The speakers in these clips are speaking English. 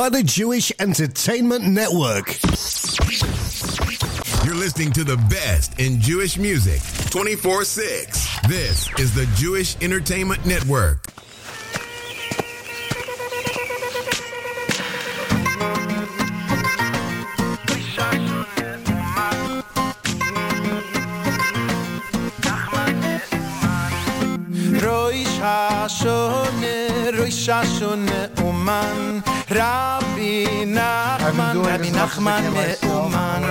by the Jewish Entertainment Network. You're listening to the best in Jewish music 24/6. This is the Jewish Entertainment Network. Rabbi Nachman Me'uman.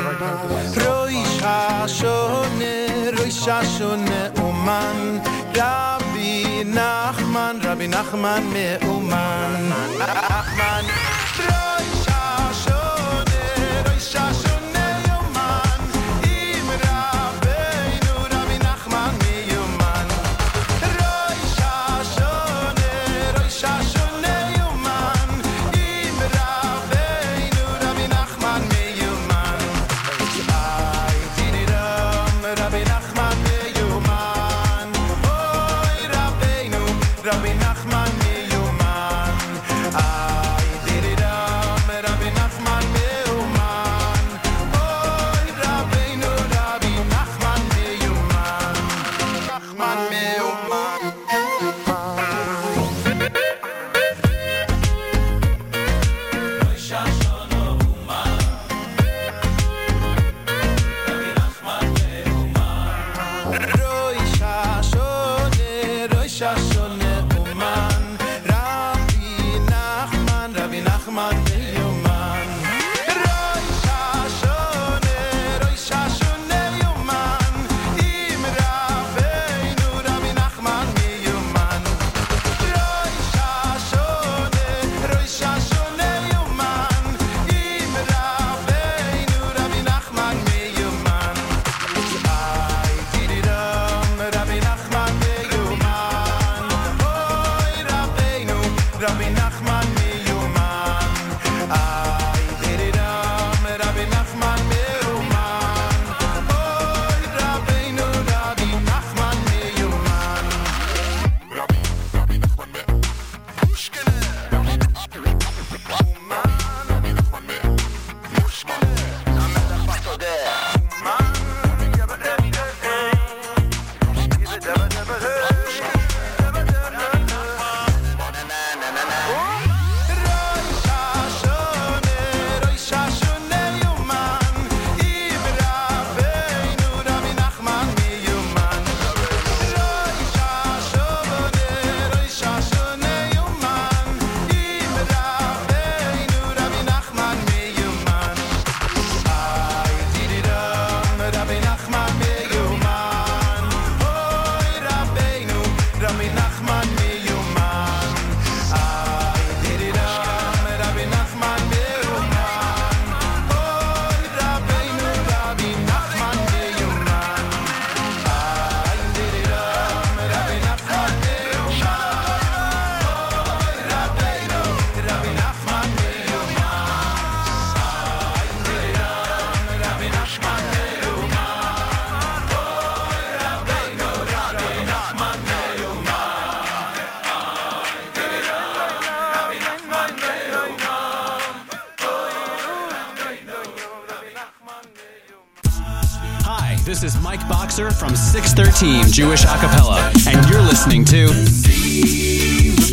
From 613 Jewish Acapella, and you're listening to Jesse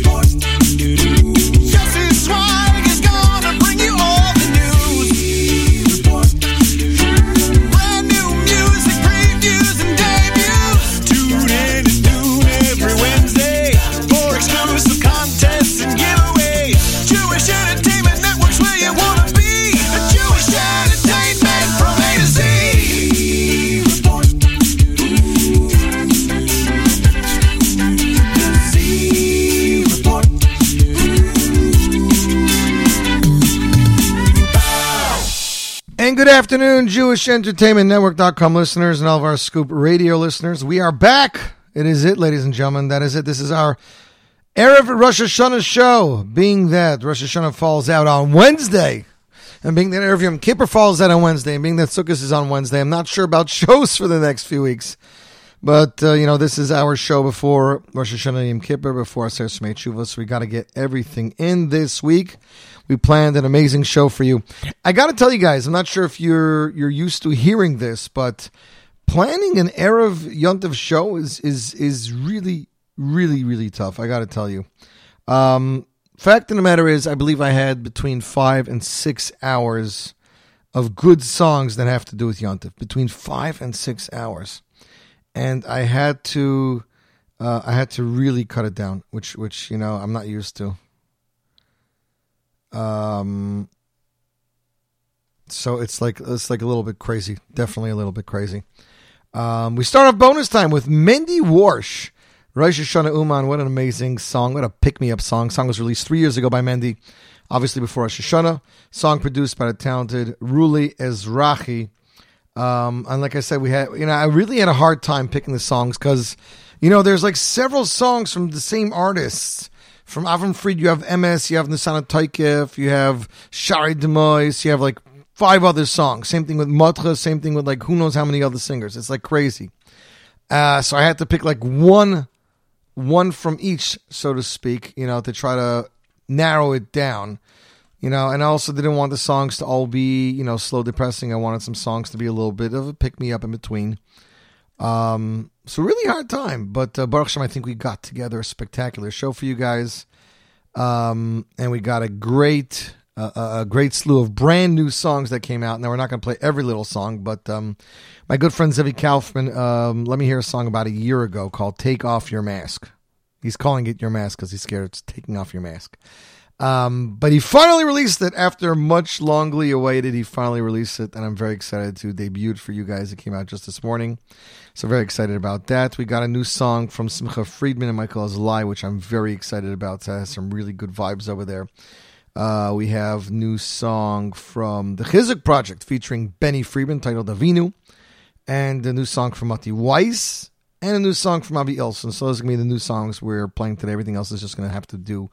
Swag is gonna bring you all the news. Brand new music, previews, and debuts. Tune in at noon every Wednesday for exclusive contests and giveaways. Jewish Entertainment Network's where you wanna be. A Jewish Entertainment from A to Z. Good afternoon, JewishEntertainmentNetwork.com listeners and all of our Scoop Radio listeners. We are back. It is it, ladies and gentlemen. That is it. This is our Erev Rosh Hashanah show. Being that Rosh Hashanah falls out on Wednesday, and being that Erev Yom Kippur falls out on Wednesday, and being that Sukkot is on Wednesday, I'm not sure about shows for the next few weeks. But, this is our show before Rosh Hashanah Yom Kippur, before Aser Smei Tshuva, so we got to get everything in this week. We planned an amazing show for you. I got to tell you guys, I'm not sure if you're used to hearing this, but planning an Erev Yontif show is really, really, really tough. I got to tell you. Fact of the matter is, I believe I had between 5 and 6 hours of good songs that have to do with Yontif. Between 5 and 6 hours. And I had to really cut it down, which I'm not used to. So it's like a little bit crazy, definitely a little bit crazy. We start off bonus time with Mendy Warsh, Rosh Hashanah Uman. What an amazing song! What a pick-me-up song! Song was released 3 years ago by Mendy, obviously before Rosh Hashanah. Song produced by the talented Ruli Ezrahi. And like I said, we had, I really had a hard time picking the songs because, there's like several songs from the same artists. From Avraham Fried, you have MS, you have Nisana Taikif, you have Shari Demois, you have like 5 other songs. Same thing with Motra, same thing with like who knows how many other singers. It's like crazy. So I had to pick like one from each, so to speak, to try to narrow it down. And I also didn't want the songs to all be, slow, depressing. I wanted some songs to be a little bit of a pick-me-up in between. So really hard time, but Baruch Hashem, I think we got together a spectacular show for you guys, and we got a great slew of brand new songs that came out. Now we're not going to play every little song, but my good friend Zevi Kaufman let me hear a song about a year ago called "Take Off Your Mask." He's calling it "Your Mask" because he's scared it's taking off your mask. But he finally released it after much longly awaited. He finally released it, and I'm very excited to debut it for you guys. It came out just this morning, so very excited about that. We got a new song from Simcha Friedman and Michael Azulai, which I'm very excited about. So it has some really good vibes over there. We have new song from the Chizuk Project featuring Benny Friedman titled "Avinu," and a new song from Mati Weiss. And a new song from Avi Elson. So those are going to be the new songs we're playing today. Everything else is just going to have to do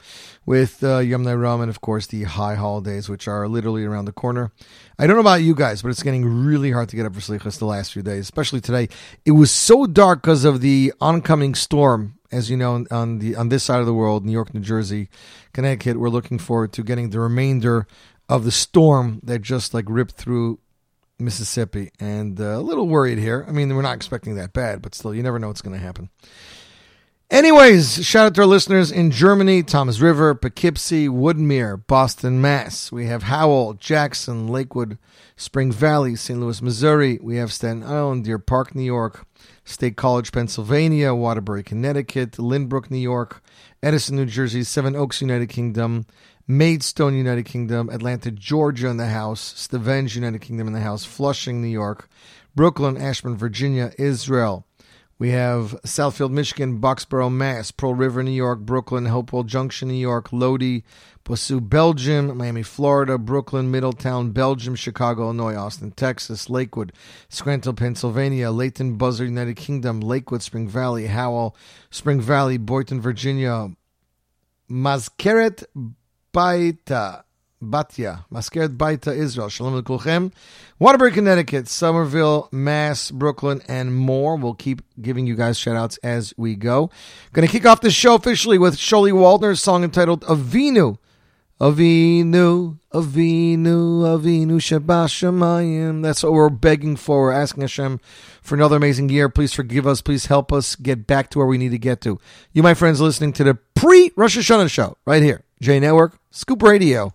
with Yom Ram and, of course, the high holidays, which are literally around the corner. I don't know about you guys, but it's getting really hard to get up for Slichas the last few days, especially today. It was so dark because of the oncoming storm, as you know, on this side of the world, New York, New Jersey, Connecticut. We're looking forward to getting the remainder of the storm that just, ripped through Mississippi, and a little worried here. I mean, we're not expecting that bad, but still, you never know what's going to happen. Anyways, shout out to our listeners in Germany, Thomas River, Poughkeepsie, Woodmere, Boston, Mass. We have Howell, Jackson, Lakewood, Spring Valley, St. Louis, Missouri. We have Staten Island, Deer Park, New York, State College, Pennsylvania, Waterbury, Connecticut, Lynbrook, New York, Edison, New Jersey, Seven Oaks, United Kingdom, Maidstone, United Kingdom, Atlanta, Georgia in the house, Stevens, United Kingdom in the house, Flushing, New York, Brooklyn, Ashburn, Virginia, Israel. We have Southfield, Michigan, Boxborough, Mass, Pearl River, New York, Brooklyn, Hopewell Junction, New York, Lodi, Boisseau, Belgium, Miami, Florida, Brooklyn, Middletown, Belgium, Chicago, Illinois, Austin, Texas, Lakewood, Scranton, Pennsylvania, Leighton, Buzzard, United Kingdom, Lakewood, Spring Valley, Howell, Spring Valley, Boynton, Virginia, Maskeret, Batya, Maskeret Baita, Israel, Shalom Kulchem, Waterbury, Connecticut, Somerville, Mass, Brooklyn, and more. We'll keep giving you guys shout-outs as we go. Going to kick off the show officially with Yitzie Waldner's song entitled "Avinu." Avinu, Avinu, Avinu Sheba Shamayim. That's what we're begging for. We're asking Hashem for another amazing year. Please forgive us. Please help us get back to where we need to get to. You, my friends, listening to the pre-Rosh Hashanah show right here. J Network, Scoop Radio.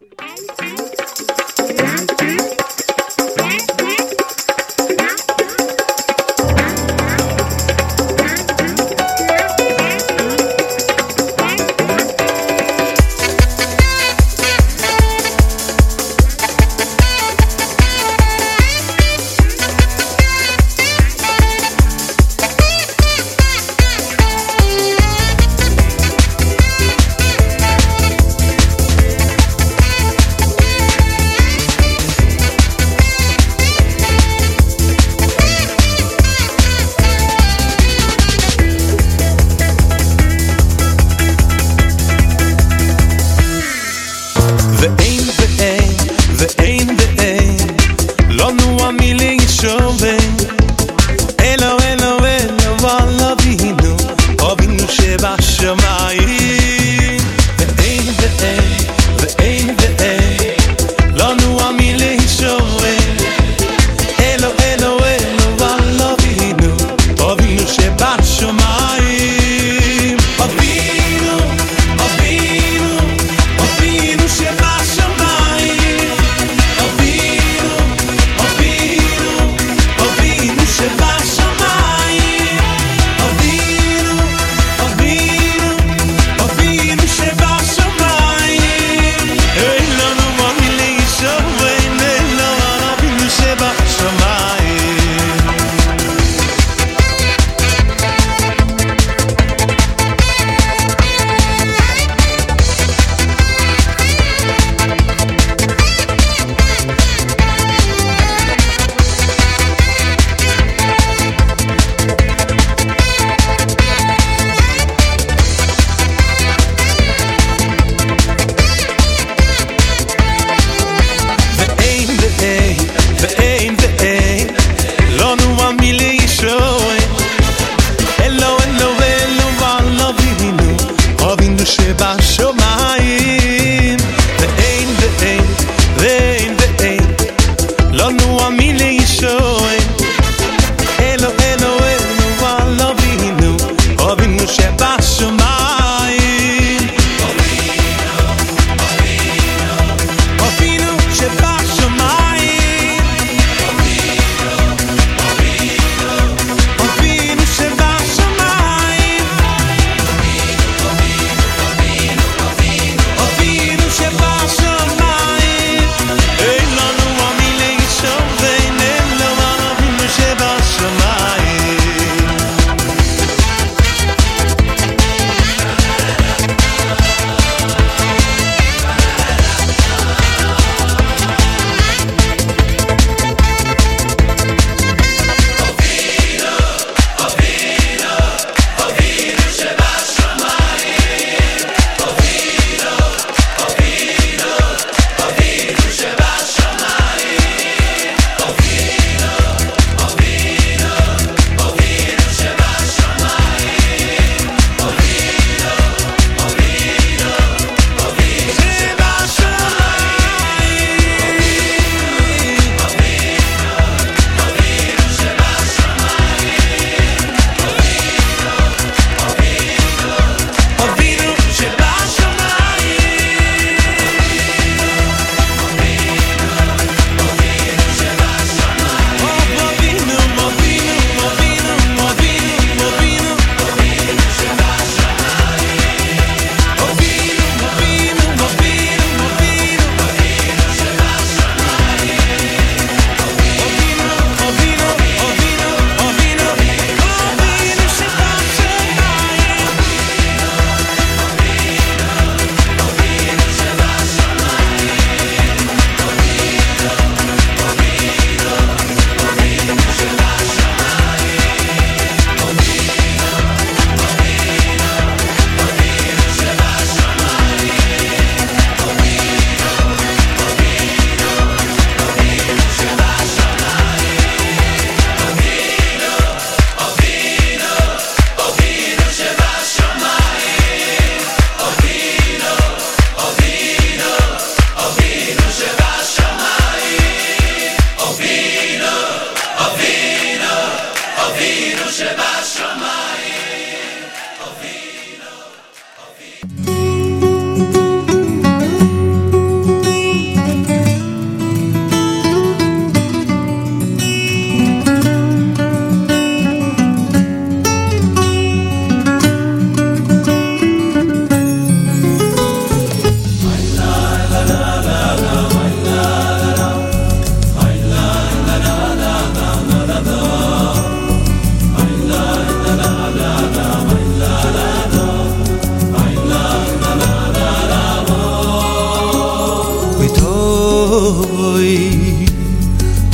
toy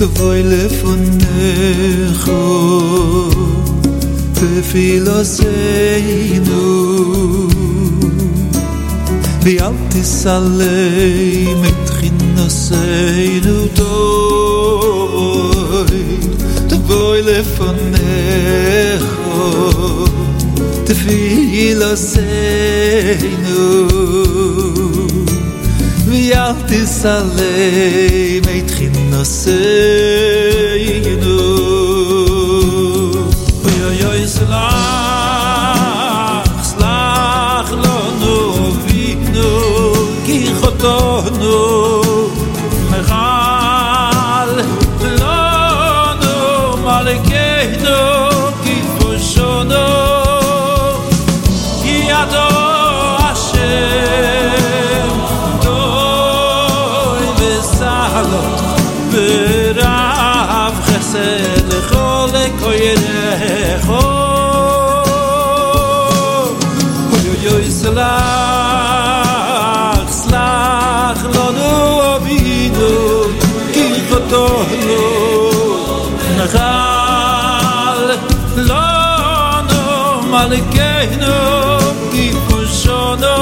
the voile funecho the philosophy the altisale metrino sei no toy the voile funecho the philosophy Yal tisalei meit chinaseyinu Oyoyoy slach, slach lonu vinu Gichotonu mechal lonu malkeinu Gifoshonu Giado Hashem Rav Chesed Lechol Koyerecho Oyoyoy Slach Slach Lonu Avinu Kirchotonu Nachal Lonu Malkeinu Kipushonu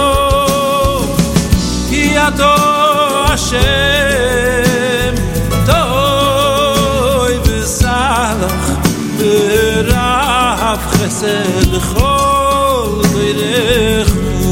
Kiyato Hashem Rav Chesed Chol V'Rechu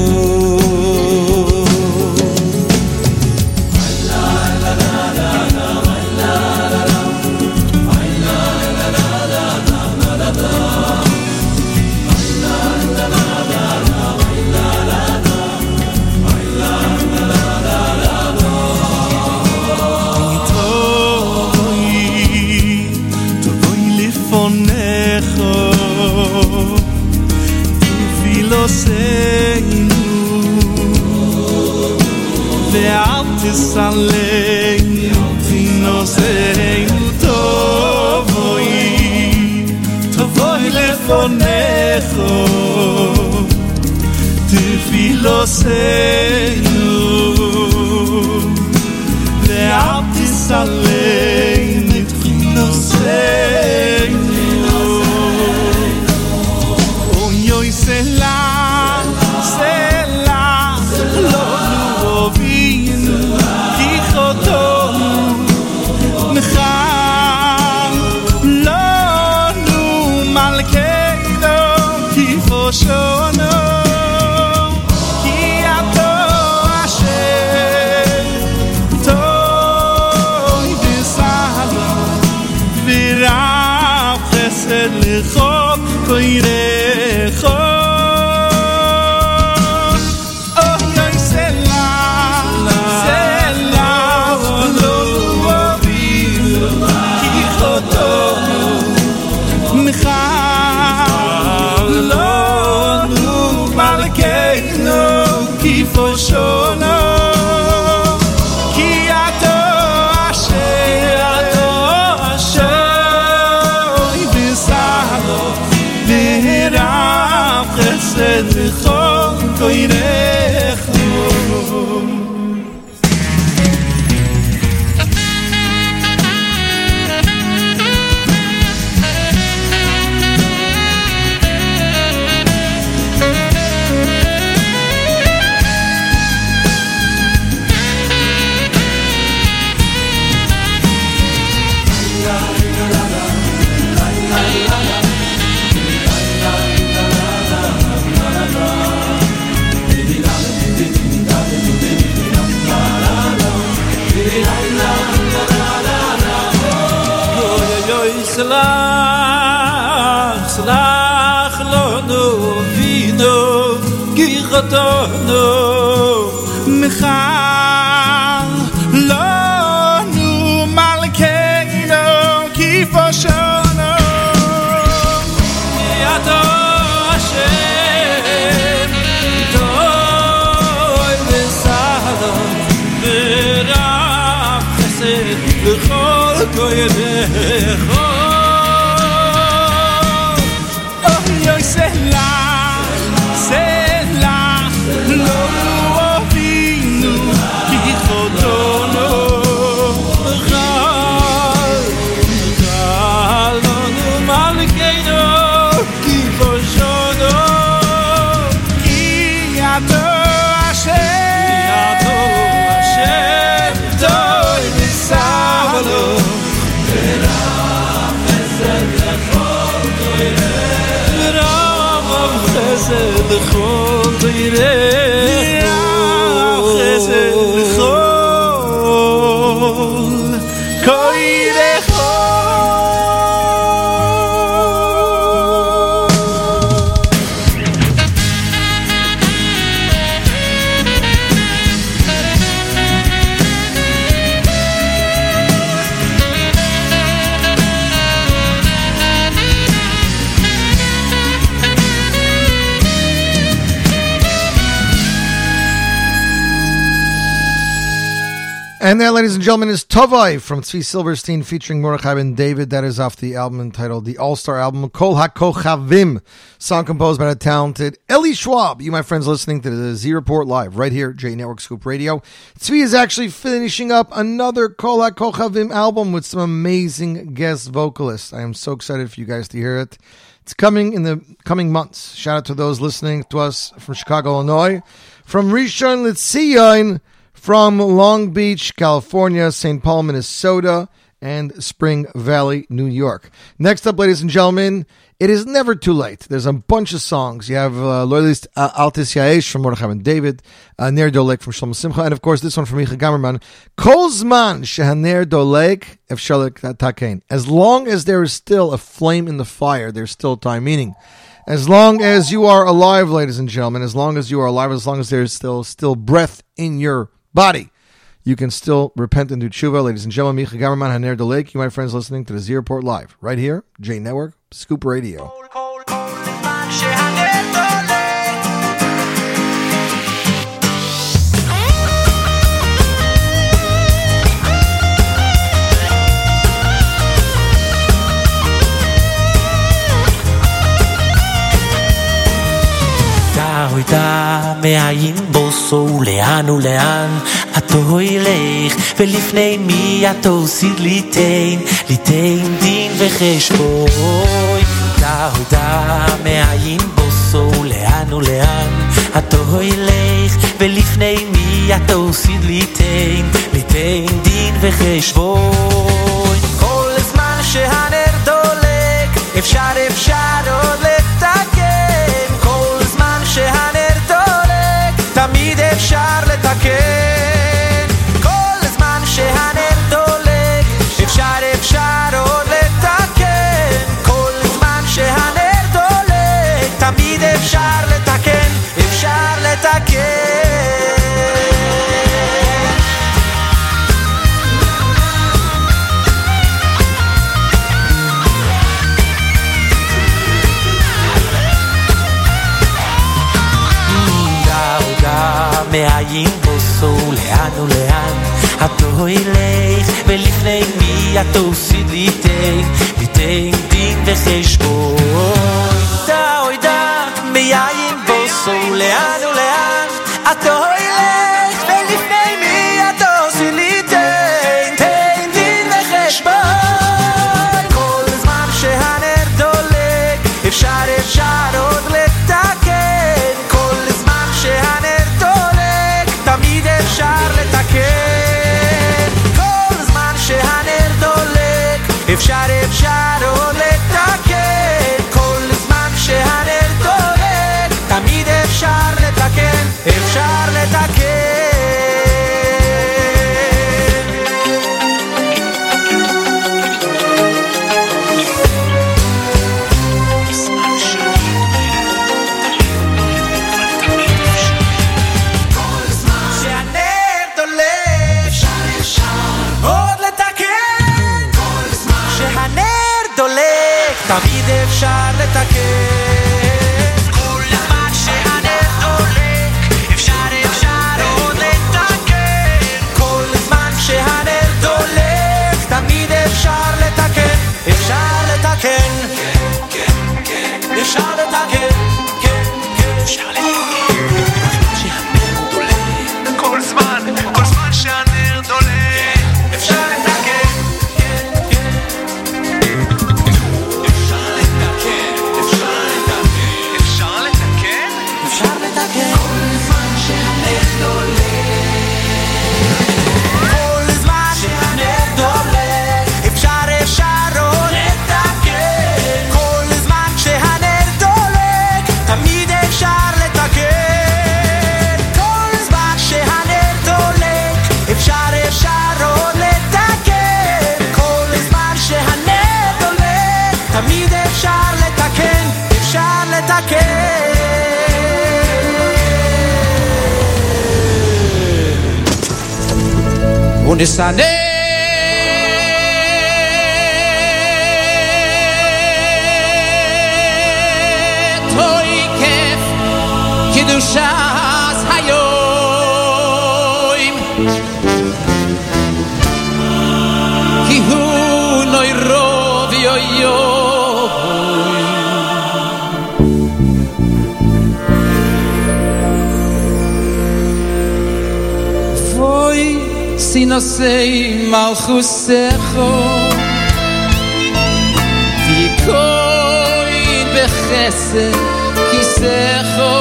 Salem fino sei to voi telefonejo ti filo sei le alti salem fino sei ogni sera Sela, lo avinu, ki chodono And there, ladies and gentlemen, is Tovai from Tzvi Silverstein featuring Mordechai Ben David. That is off the album entitled The All-Star Album, Kol HaKochavim, song composed by the talented Eli Schwab. You, my friends, listening to the Z Report Live right here, J Network Scoop Radio. Tzvi is actually finishing up another Kol HaKochavim album with some amazing guest vocalists. I am so excited for you guys to hear it. It's coming in the coming months. Shout out to those listening to us from Chicago, Illinois, from Rishon LeZion, from Long Beach, California, St. Paul, Minnesota, and Spring Valley, New York. Next up, ladies and gentlemen, it is never too late. There's a bunch of songs. You have Loyalist Altis Yaesh from Mordechai Ben David, Ner Dolek from Shlomo Simcha, and of course this one from Icha Gamerman, Kozman Shehaner Dolek Efshalek Takein. As long as there is still a flame in the fire, there's still time, meaning as long as you are alive, ladies and gentlemen, as long as you are alive, as long as there is still breath in your body, you can still repent and do tshuva. Ladies and gentlemen, Micha Gamerman, Haner Delake, you, my friends, listening to the Z Report Live, right here, J Network, Scoop Radio. Hoida me'ayin boso ule'an ule'an ato hoilech ולפני מי ato עושיד ליטין דין וחשבוי hoida me'ayin boso ule'an ule'an ato hoilech ולפני מי ato עושיד ליטין דין וחשבוי כל הזמן שהנר דולק אפשר עוד לתקן כל שהנר דולק תמיד אפשר לתקן כל הזמן שהנר דולק אפשר עוד לתקן כל הזמן שהנר דולק תמיד אפשר לתקן מאין בוסו לאן ולאן אתו ילך ולפני מי אתו עושיד ליטין דין וחשבון תאוידה מאין בוסו לאן ולאן אתו ילך ולפני מי אתו עושיד ליטין דין וחשבון כל זמן שהנר דולק אפשר עוד לתקן כל זמן שהנר אפשר לתקן כל זמן שהנר דולק אפשר עוד לתקן כל זמן שהנר דולק תמיד אפשר לתקן להתעכב ונשנה תויקף קידושת היום כי הוא לא ירוב יויו Si no sei mal khusecho Di koin bechesed kisecho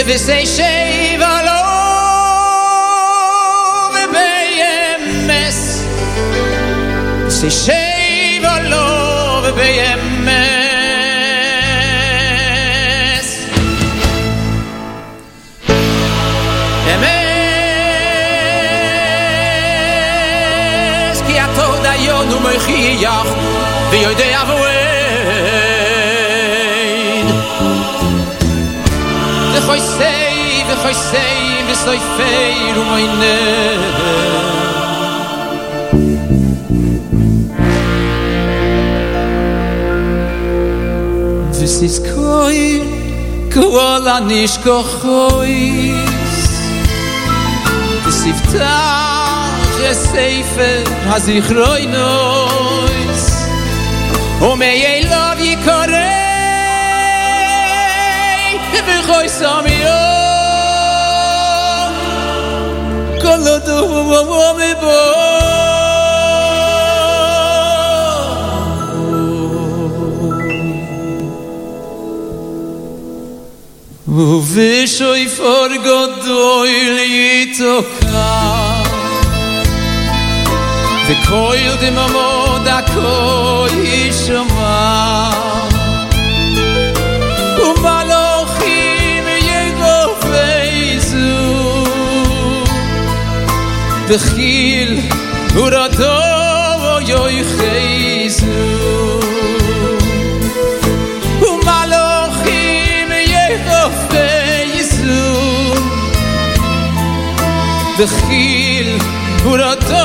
If it's a shave alone The BMS It's a shave alone The BMS יח ויודע ואין וחויסי וסויפי ומיינה וסיסקוי כל הנשכוחויס וסיפתה Sefer hazikhroi nois O may I love you correct If you go so me oh Kolo do me bo O vishoy for godoil yitoka The coil de mamma da coi shama Umalochim yego fezu The khil urado yoy fezu Umalochim yego fezu The khil urado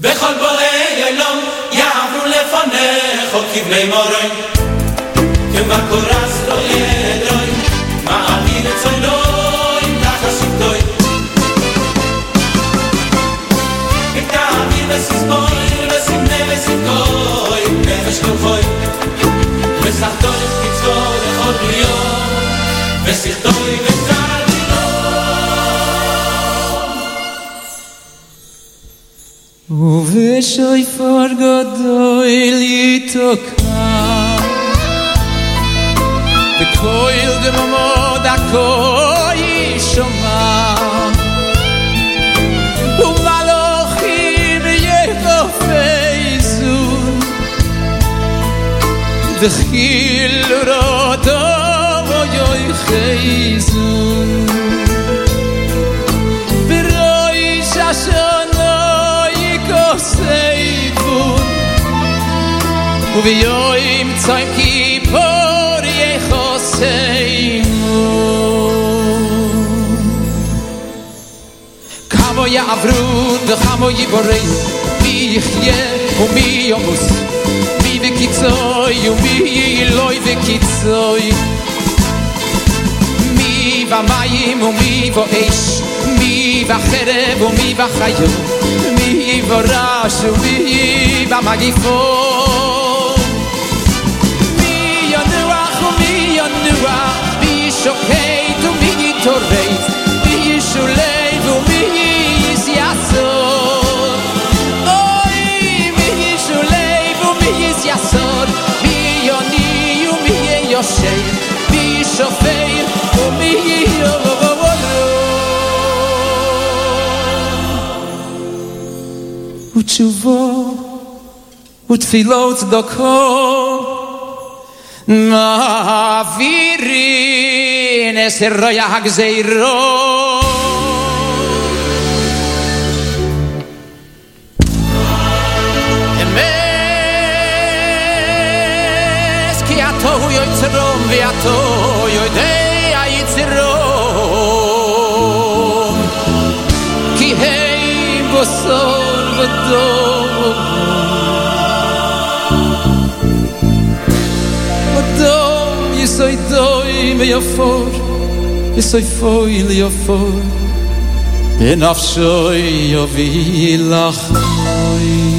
בכל בוראי אלום יעברו לפניך כבני מורוי כמקורס לא ידוי מעביר את צוינוי תחשבתוי כתעביר וסיסבוי וסימני וסימכוי נפש כוחוי וסחתוי קיצור לכל בליון וסחתוי וסעד Uveshoy for godoy litoka The coil de momo da koi shoma Umalochim yego feizu The chil rodo voyoy cheizu Beroi shasho וביום צום כיפור יחוסנו כמה יעברו וכמה יבוררו מי יחיה ומי ימוס מי בקיצוי ומי לא בקיצוי מי במים ומי באש מי בחרב ומי בחיות מי ברעש ומי במגפות Be shokei to me to raise Be shulei to me is יושב וישופי ומי ירובו ותשובו ותפילות צדקו מעבירים אסרו יחגזירו ויאתו ידי היצרום כי הם בוסול ודום ודום יסוידוי מיופור יסויפוי ליופור בנפשוי יוביל לחוי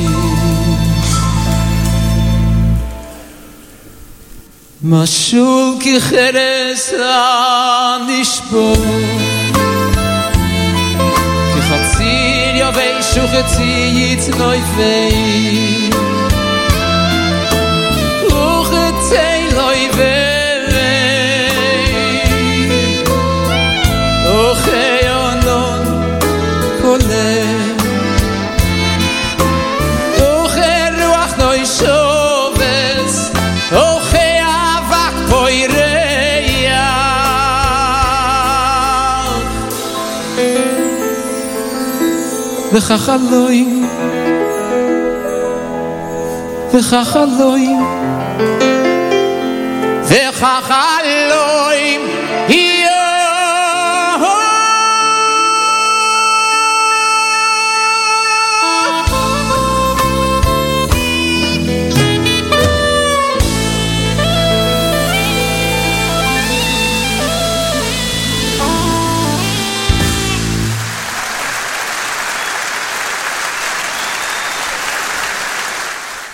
משול כי חרס הנשבור כי חציר יווי שוחצי יצנוי ואי וחצי לוי ואי וחי ענון כולל וכך אלוהים וכך אלוהים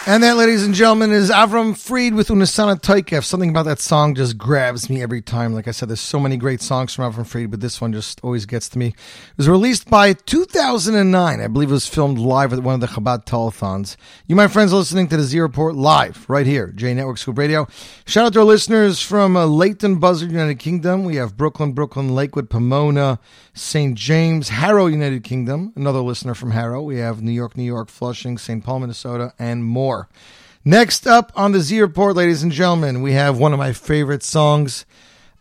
And that, ladies and gentlemen, is Avraham Fried with Unasana Taikef. Something about that song just grabs me every time. Like I said, there's so many great songs from Avraham Fried, but this one just always gets to me. It was released by 2009. I believe it was filmed live at one of the Chabad telethons. You, my friends, are listening to the Z Report live right here, J Network Scoop Radio. Shout out to our listeners from Leighton Buzzard, United Kingdom. We have Brooklyn, Lakewood, Pomona, St. James, Harrow, United Kingdom. Another listener from Harrow. We have New York, Flushing, St. Paul, Minnesota, and more. Next up on the Z Report, ladies and gentlemen, we have one of my favorite songs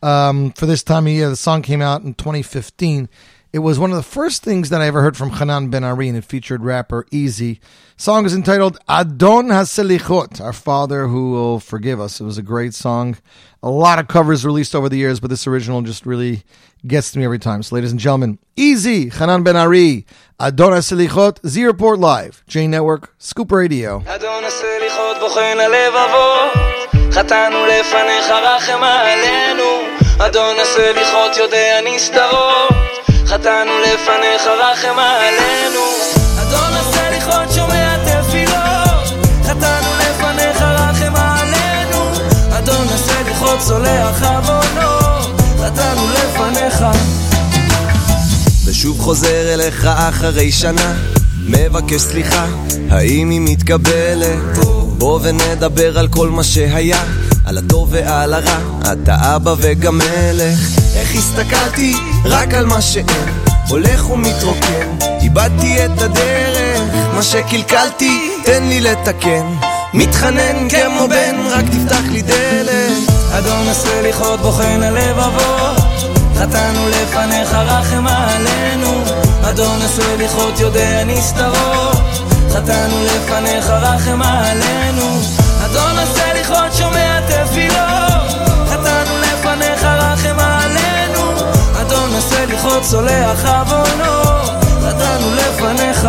for this time of year. The song came out in 2015. It was one of the first things that I ever heard from Hanan Ben Ari, and it featured rapper Easy. The song is entitled Adon HaSelichot, Our Father Who Will Forgive Us. It was a great song. A lot of covers released over the years, but this original just really gets to me every time. So, ladies and gentlemen, Easy, Hanan Ben Ari, Adon HaSelichot, Z Report Live, J Network, Scoop Radio. Adon HaSelichot, Bochen HaLevavot, Chatanu Lefanecha Rachem Aleinu, Adon HaSelichot, Yodea Nistarot, Chatanu Lefanecha Rachem Aleinu, Adon HaSelichot, Shomea Tefilot, Chatanu Lefanecha Rachem Aleinu, Adon HaSelichot, Soleach Avonot, Chatanu Lefanecha. ושוב חוזר אליך אחרי שנה מבקש סליחה, האם היא מתקבלת? בוא ונדבר על כל מה שהיה על הטוב ועל הרע, אתה אבא וגם מלך איך הסתכלתי רק על מה שאין הולך ומתרוקן איבדתי את הדרך מה שקלקלתי, תן לי לתקן מתחנן כמו בן, רק תפתח לי דלת אדון הסליחות בוחן הלבבות חתנו לפניך רחם עלינו אדון הסליחות יודע נסתרות חתנו לפניך רחם עלינו אדון הסליחות שומע תפילות חתנו לפניך רחם עלינו אדון הסליחות סולח עוונות חתנו לפניך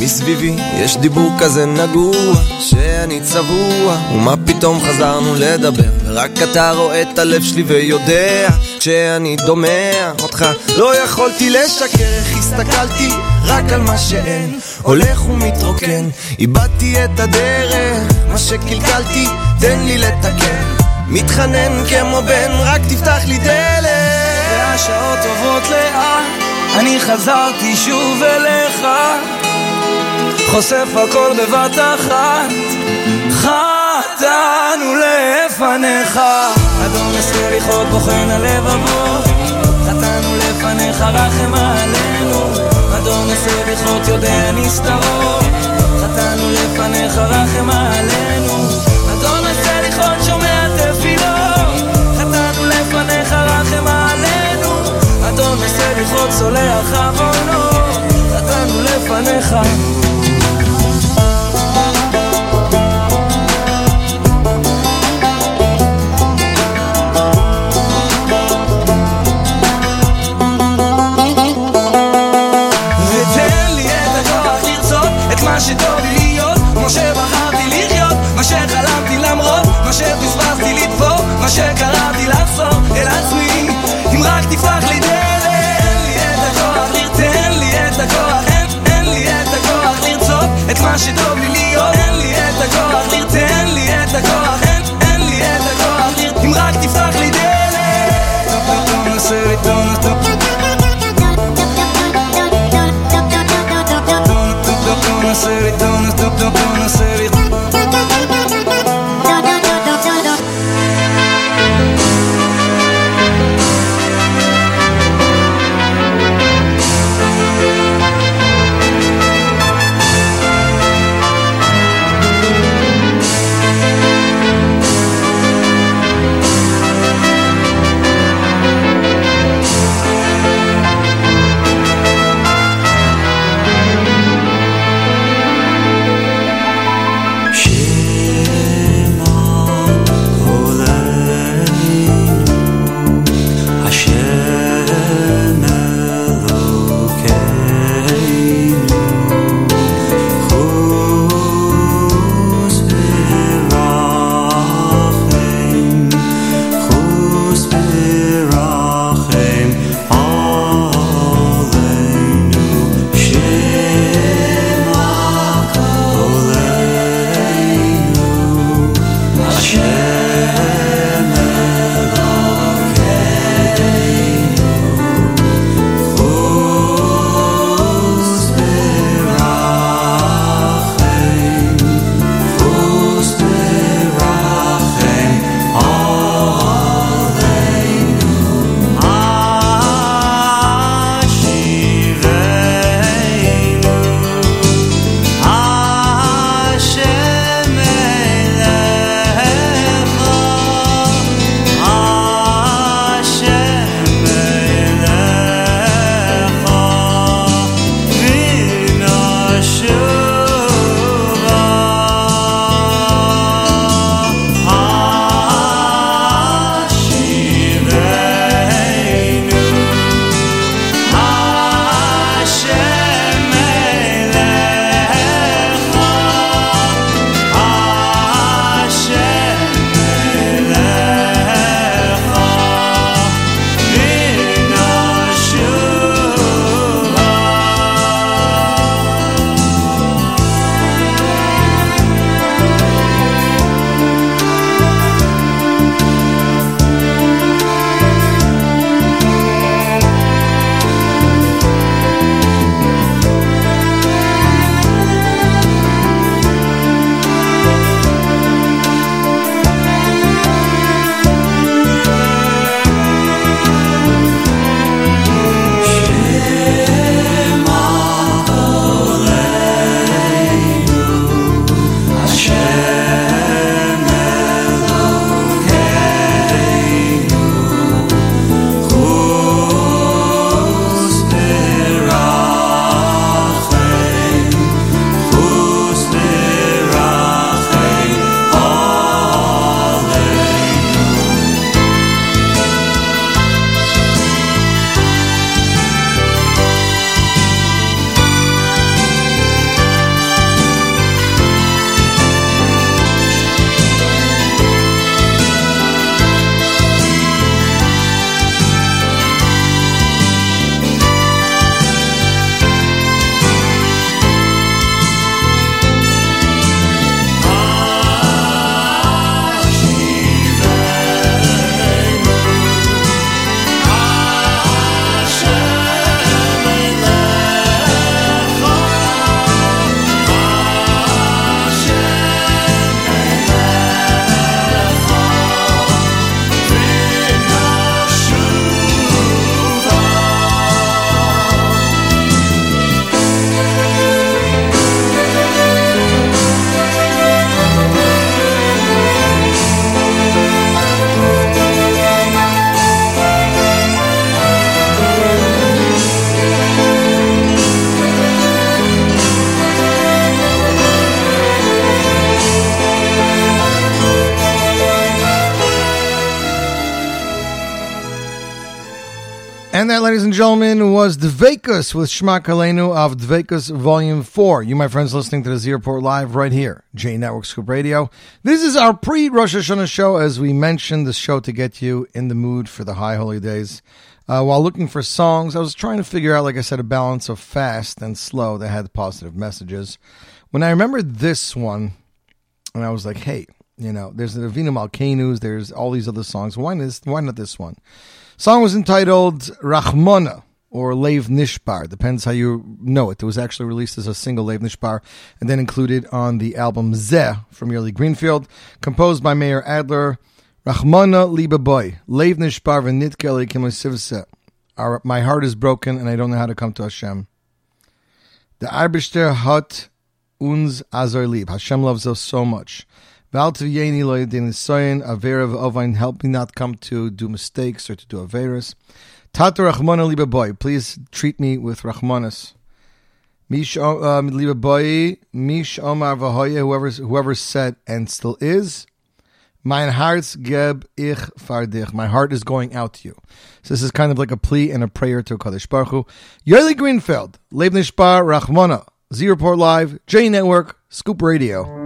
מסביבי יש דיבור כזה נגוע שאני צבוע ומה פתאום חזרנו לדבר ורק אתה רואה את הלב שלי ויודע שאני דומע אותך לא יכולתי לשקר איך הסתכלתי רק על מה שאין הולך ומתרוקן איבדתי את הדרך מה שקלקלתי תן לי לתקן מתחנן כמו בן רק תפתח לי דלת והשעות עוברות לאן אני חזרתי שוב אליך חושף הכל בבת אחת חטאנו להפך לפניך אדון הסתריחות בוחן הלבבות חטאנו לפניך רחם עלינו אדון הסתריחות יודע נסתרות חטאנו לפניך רחם עלינו אדון הסתריחות שומע תפילות חטאנו לפניך רחם עלינו אדון הסתריחות סולח עוונות חטאנו לפניך שקראתי לחזור אל עצמי אם רק תפתח לי דלת אין לי את הכוח תן לי את הכוח אין לי את הכוח לרצות את מה שטוב לי להיות אין לי את הכוח תן לי את הכוח אין לי את הכוח אם רק תפתח לי דלת תפתח נסה לי תפתח נסה לי Thank you. And that, ladies and gentlemen, was Dveikus with Shema Kaleinu of Dveikus Volume 4. You, my friends, listening to the Z-Report Live right here, J Network Scoop Radio. This is our pre-Rosh Hashanah show, as we mentioned, the show to get you in the mood for the high holy days. While looking for songs, I was trying to figure out, like I said, a balance of fast and slow that had positive messages. When I remembered this one, and I was like, hey, you know, there's the Avinu Malkeinus, there's all these other songs. Why not this one? Song was entitled Rachmona, or Leiv Nishbar, depends how you know it. It was actually released as a single, Leiv Nishbar, and then included on the album Zeh from Yoeli Greenfeld, composed by Mayor Adler. Rachmona liebe boy, Leiv Nishbar v'nitke ali kimli sivse. My heart is broken and I don't know how to come to Hashem. The Arbishter hat uns azor lieb. Hashem loves us so much. Help me not come to do mistakes or to do averis. Tata Rachmana liebe boy, please treat me with Rachmanas. Mish liebe boy, Mish Omar Vahoye, whoever said and still is. Mein Herz geb ich fahr dich. My heart is going out to you. So this is kind of like a plea and a prayer to Kadosh Baruch Hu. Yoeli Greenfeld, Leiv Nishbar, Rachmana, Z-Report Live, J Network, Scoop Radio.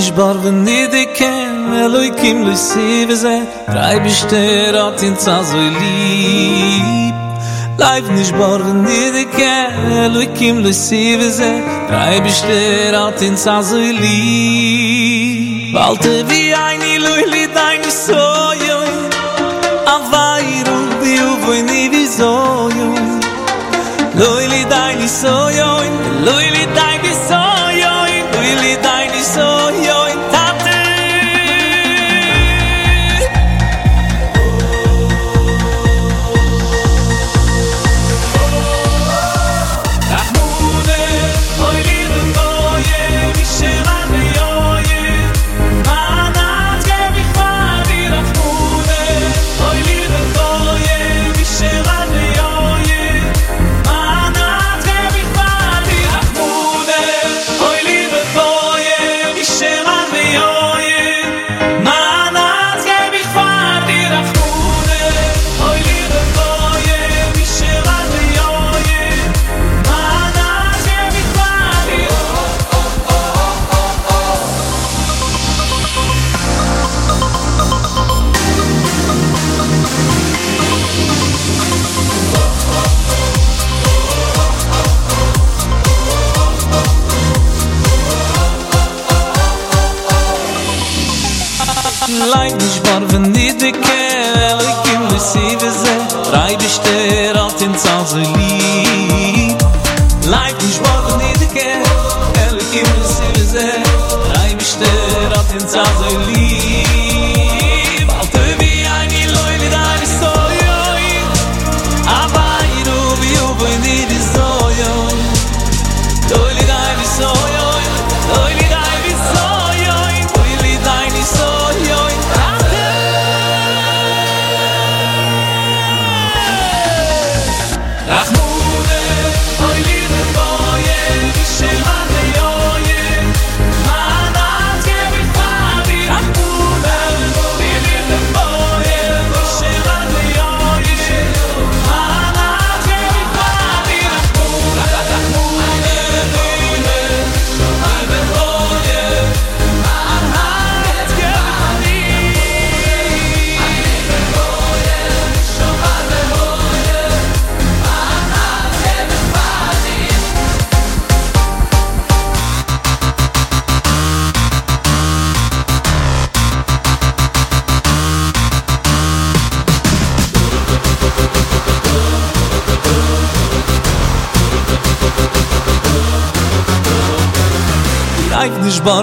Nishbar wenn nit ken Eloikim lo siv ze drei besterat in zazoili Leib nishbar wenn nit ken Eloikim lo siv ze drei besterat in zazoili Walte wie eine Lüli deine Soje Avairu biu vini visoje Lüli deine Soje Lüli deine Soje Lüli deine Soje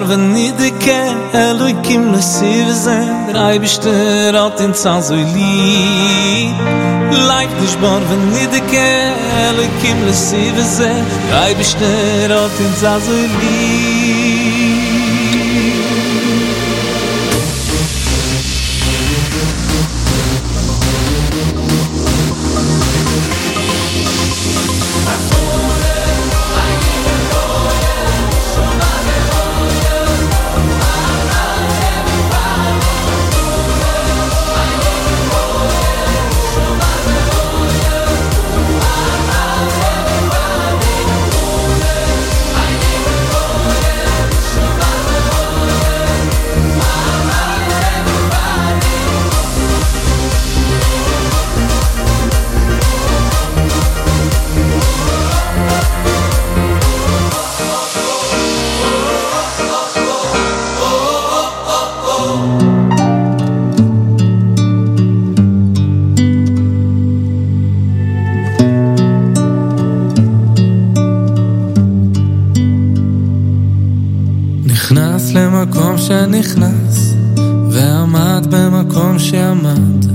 Wenn nit ken Elokim lo siv ze drei bistrat in zazoili Lei Leib nishbar v'nidike Elikim l'si v'ze Rai b'shnerot in zazeli שנכנס ועמד במקום שעמד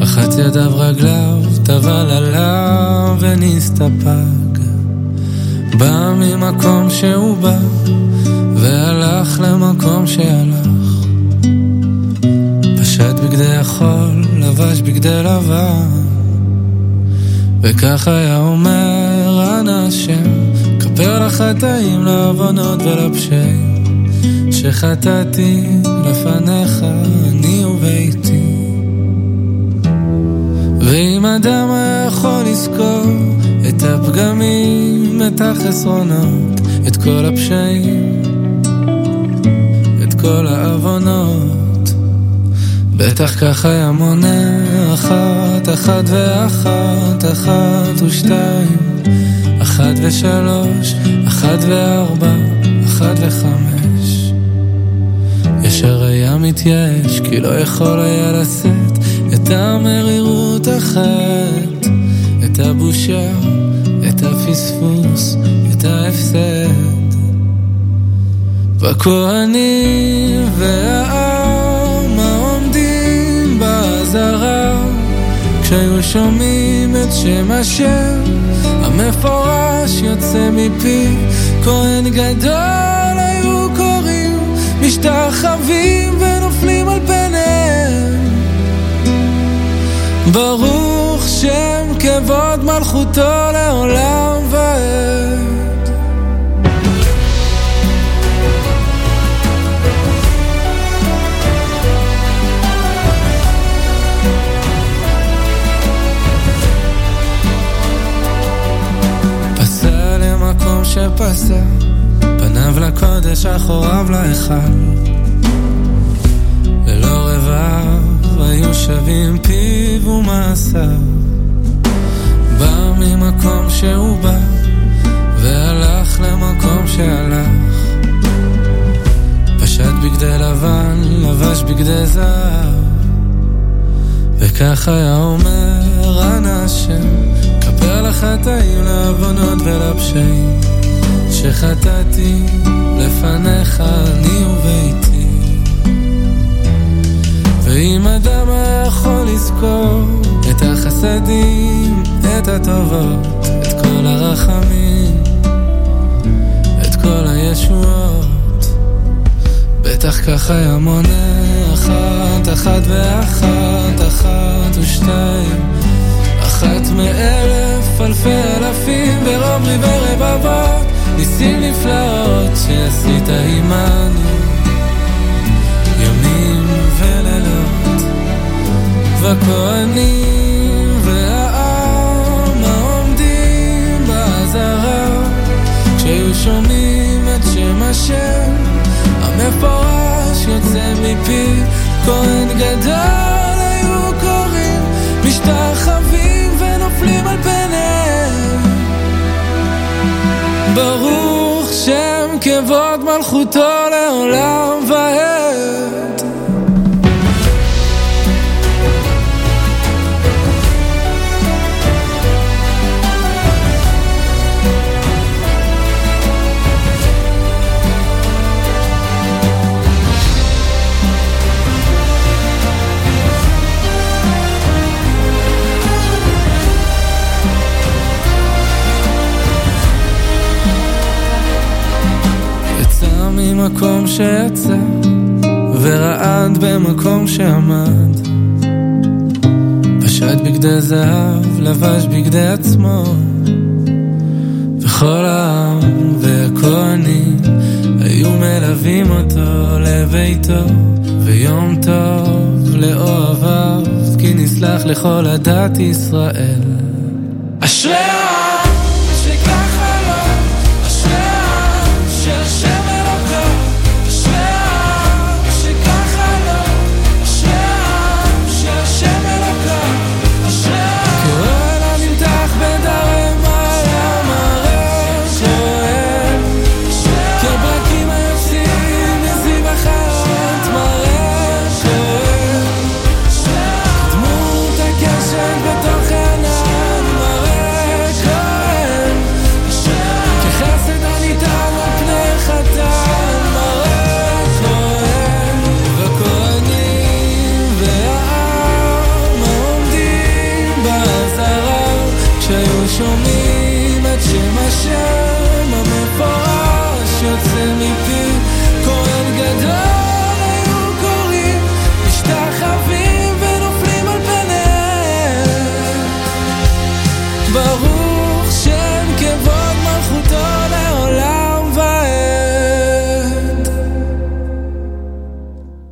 רחץ ידיו רגליו טבל עליו ונסתפק בא ממקום שהוא בא והלך למקום שהלך פשט בגדי החול לבש בגדי לבן וכך היה אומר אנשים כפר לחטאים לעוונות ולפשעים שחטאתי לפניך אני וביתי ואם אדם יכול לזכור את הפגמים את החסרונות את כל הפשעים את כל העוונות בטח ככה היה מונה אחת אחת ואחת אחת ושתיים אחת ושלוש אחת וארבע אחת וחמש שהיה מתייאש כי לא יכול היה לשאת את המרירות החטא את הבושה את הפספוס את ההפסד בכהנים והעם העומדים בעזרה כשהיו שומעים את שם השם המפורש יוצא מפי כהן גדול היו קוראים משתחווים ונופלים על פניהם ברוך שם כבוד מלכותו לעולם ועד פסע למקום שפסע פניו לקודש, אחוריו להיכל ללא רבב, היו שווים פיו ומעשיו בא ממקום שהוא בא והלך למקום שהלך פשט בגדי לבן, לבש בגדי זהב וכך היה אומר אנשים כפר לחטאים, לעוונות ולפשעים שחטאתי לפניך אני וביתי ואם אדם יכול לזכור את החסדים, את הטובות את כל הרחמים את כל הישועות בטח כך היה מונה אחת, אחת ואחת אחת ושתיים אחת מאלף, אלפי אלפים ורוב ריבי רבבות ניסים נפלאות שעשית עימנו ימים ולילות והכהנים והעם העומדים בעזרה כשהיו שומעים את שם השם המפורש יוצא מפי כהן גדול היו קוראים משתחווים ונופלים על פניהם ברוך שם כבוד מלכותו לעולם ועד במקום שיצא ורעד במקום שעמד פשט בגדי זהב, לבש בגדי עצמו וכל העם והכהנים היו מלווים אותו לביתו ויום טוב לאוהביו כי נסלח לכל עדת ישראל אשרי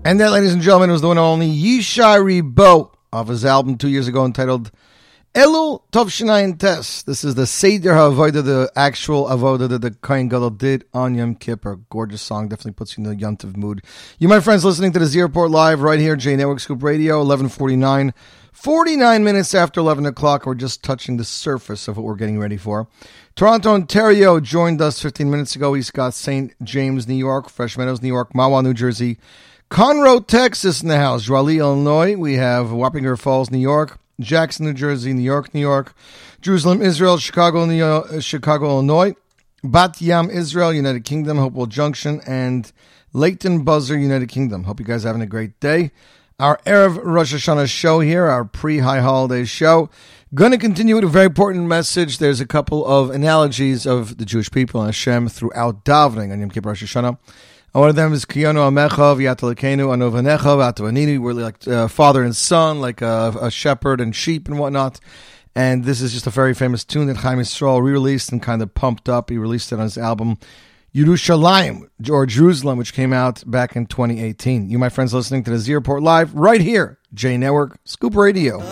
And that, ladies and gentlemen, was the one and only Yishai Rebo off his album 2 years ago entitled Elul Tov Shinayin Tes. This is the Seder HaAvodah, the actual Avodah that the Kohen Gadol did on Yom Kippur. Gorgeous song, definitely puts you in the Yom Tov mood. You, my friends, listening to the Z-Report Live right here, J Network Scoop Radio, 11:49. 49 minutes after 11 o'clock, we're just touching the surface of what we're getting ready for. Toronto, Ontario joined us 15 minutes ago. He's got St. James, New York, Fresh Meadows, New York, Mahwah, New Jersey, Conroe, Texas in the house, Raleigh, Illinois. We have Wappinger Falls, New York, Jackson, New Jersey, New York, New York, Jerusalem, Israel, Chicago, Chicago, Illinois, Bat Yam, Israel, United Kingdom, Hopewell Junction, and Leighton Buzzer, United Kingdom. Hope you guys are having a great day. Our Erev Rosh Hashanah show here, our pre-high holiday show. Going to continue with a very important message. There's a couple of analogies of the Jewish people and Hashem throughout davening on Yom Kippur Rosh Hashanah. One of them is Kiyono Amecha V'Yatolekenu Anovanecha V'Atoaninu. We're like father and son, like a shepherd and sheep and whatnot. And this is just a very famous tune that Chaim Yisrael re-released and kind of pumped up. He released it on his album Yerushalayim, or Jerusalem, which came out back in 2018. You, my friends, listening to the Z-Report Live right here, J Network, Scoop Radio.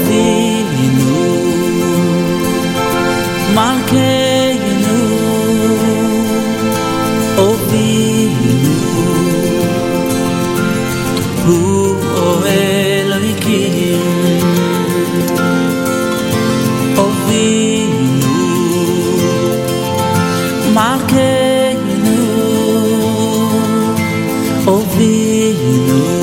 Avinu Malkeinu Avinu Hu Oel Avikim Avinu Malkeinu Avinu Hu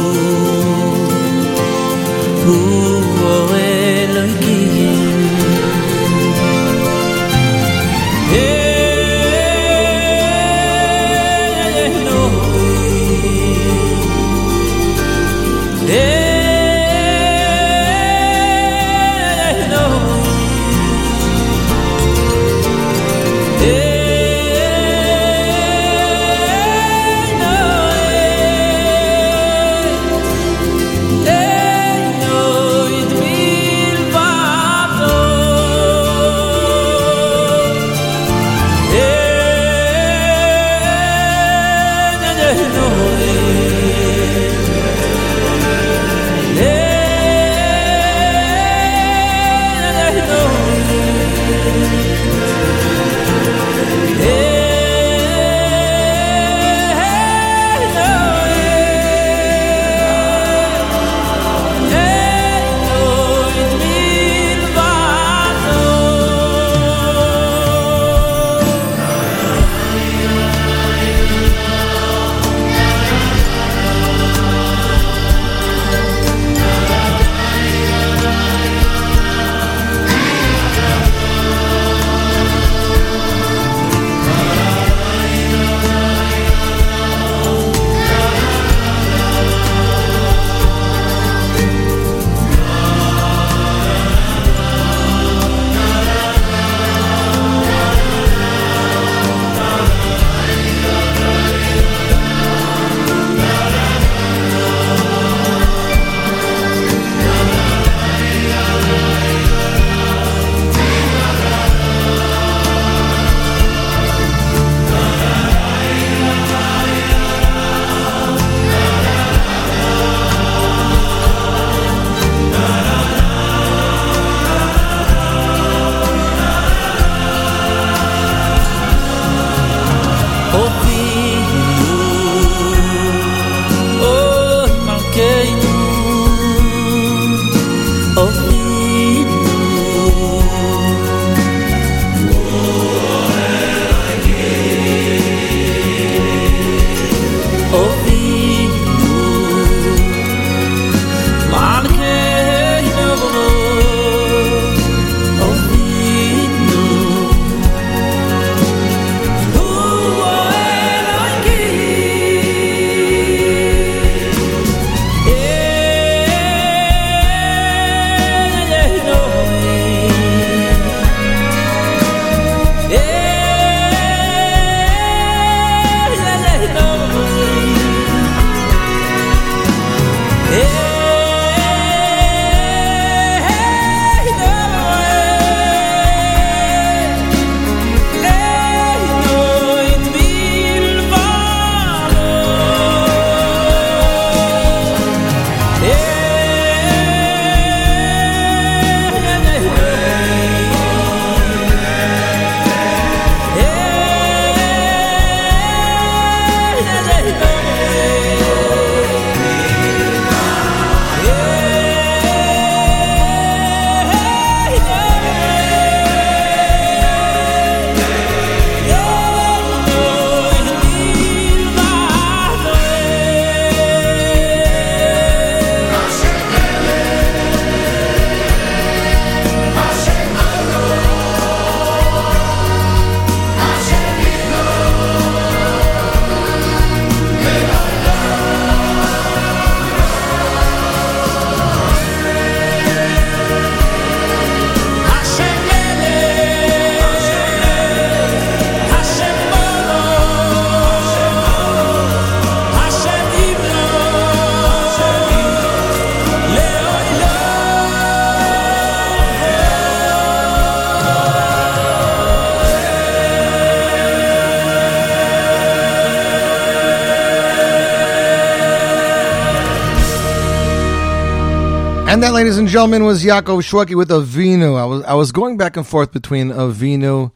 And that, ladies and gentlemen, was Yaakov Shweki with Avinu. I was going back and forth between Avinu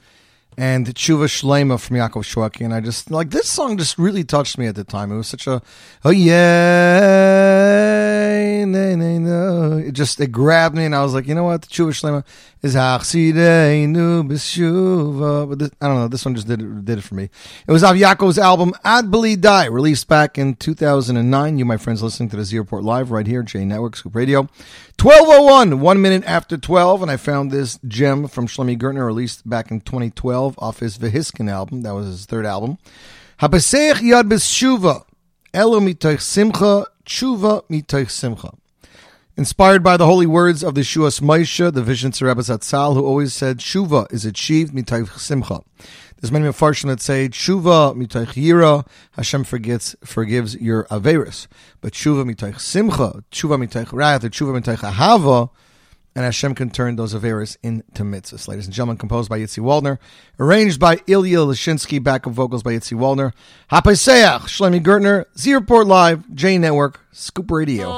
and Tshuva Shlema from Yaakov Shweki, and I just, like, this song just really touched me at the time. It was such a, oh yeah, no, no, no. It grabbed me, and I was like, you know what, the Tshuva Shlema is Achsideinu B'Shuva, but this, I don't know, this one just did it for me. It was off Yaakov's album Ad B'li Dai, released back in 2009. You, my friends, listening to the Z Report Live right here, J Network, Scoop Radio. 12:01, 1 minute after 12, and I found this gem from Shlemy Gertner, released back in 2012. Off his Vehiskin album. That was his third album. Hapaseich Yad B'Shuva, Elo Mitoich Simcha, Tshuva Mitoich Simcha. Inspired by the holy words of the Shuas Moshe, the vision of Rebbe Zatzal, who always said, Tshuva is achieved Mitoich Simcha. There's many Mefarshim that say, Tshuva Mitoich Yira, Hashem forgives your Averis. But Tshuva Mitoich Simcha, Tshuva Mitoich Rath, or Tshuva Mitoich Ahava, and Hashem can turn those Averis into mitzvahs. Ladies and gentlemen, composed by Yitzie Waldner, arranged by Ilya Leshinsky, backup vocals by Yitzie Waldner. Hapaseach, Shlemy Gertner, Z Report Live, J Network, Scoop Radio.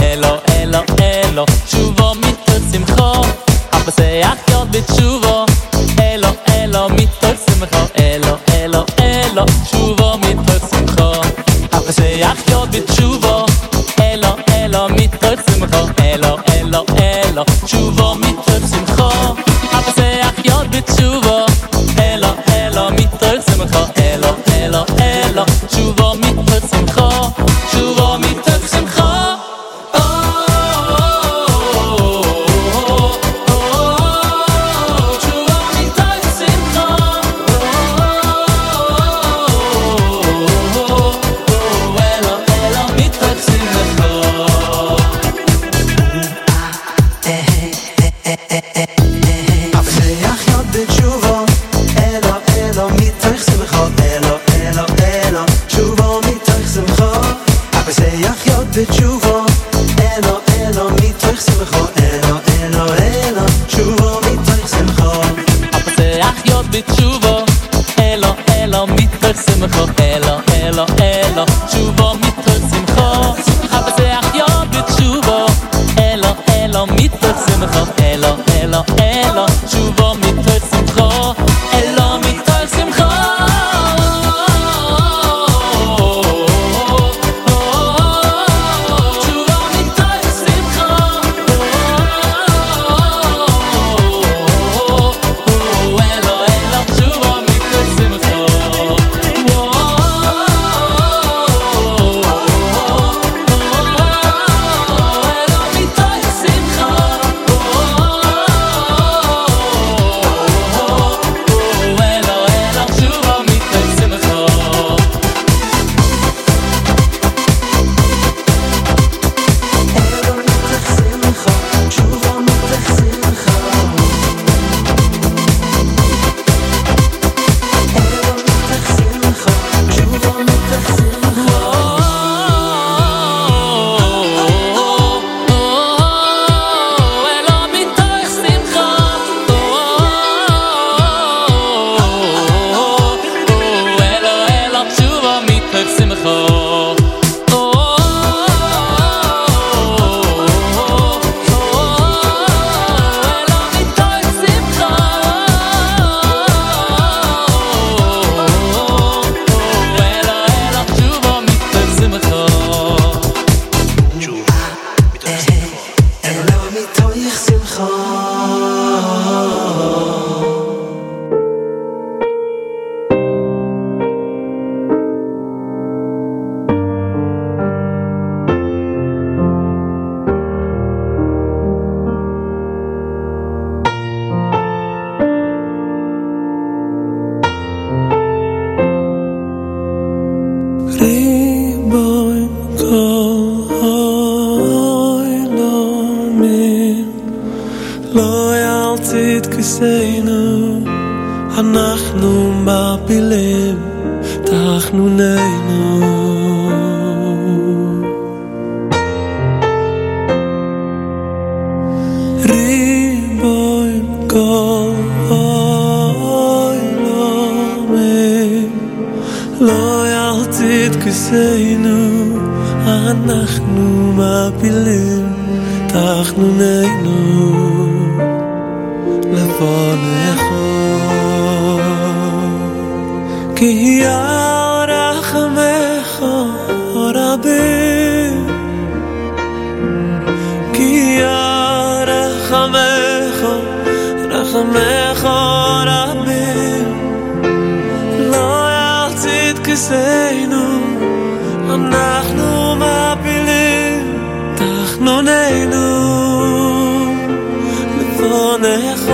Elo, elo, elo, tshuva mitol simcha. Hapaseach yod b'tshuva. Elo, elo, mitol simcha. Elo, elo. אנחנו מפילים תחנוננו ריבוי גוי לומם לא ירצית כסיינו אנחנו מפילים תחנוננו לפונך כי ירחמך רבי כי ירחמך רחמך רבי לא ירצית כסיינו אנחנו מפילים תחנוננו לפונך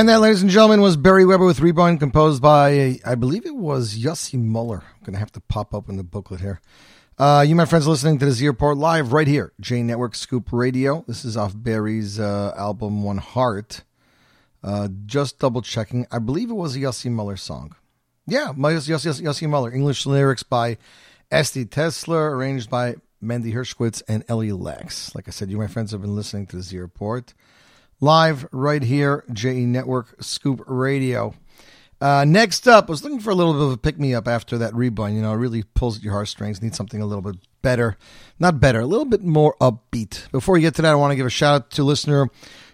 And that, ladies and gentlemen, was Barry Weber with Reborn, composed by, I believe it was Yossi Muller. I'm going to have to pop up in the booklet here. You, my friends, are listening to the Z-Report live right here, J Network Scoop Radio. This is off Barry's album One Heart. Just double checking. I believe it was a Yossi Muller song. Yeah, Yossi Muller. English lyrics by SD Tesler, arranged by Mandy Hirschwitz and Ellie Lex. Like I said, you, my friends, have been listening to the Z-Report live right here, JE Network Scoop Radio. Next up, I was looking for a little bit of a pick-me-up after that rebun. You know, it really pulls at your heartstrings. Need something a little bit better. Not better, a little bit more upbeat. Before we get to that, I want to give a shout-out to listener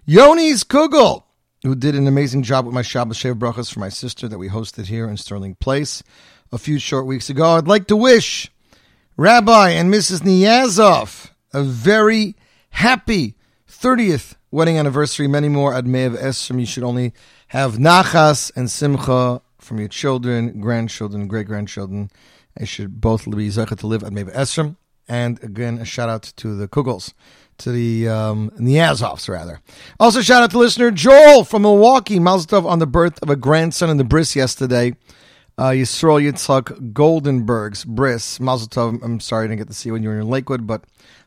Yonis Kugel, who did an amazing job with my Shabbos Shev Brachas for my sister that we hosted here in Sterling Place a few short weeks ago. I'd like to wish Rabbi and Mrs. Niazov a very happy 30th wedding anniversary, many more Admei Esrim. You should only have nachas and simcha from your children, grandchildren, great-grandchildren. They should both be zeichet to live Admei Esrim. And again, a shout-out to the Kugels, to the Niazovs, rather. Also, shout-out to listener Joel from Milwaukee. Mazel Tov on the birth of a grandson in the bris yesterday. Yisrael Yitzhak Goldenberg's bris. Mazel Tov. I'm sorry I didn't get to see you when you were in Lakewood, but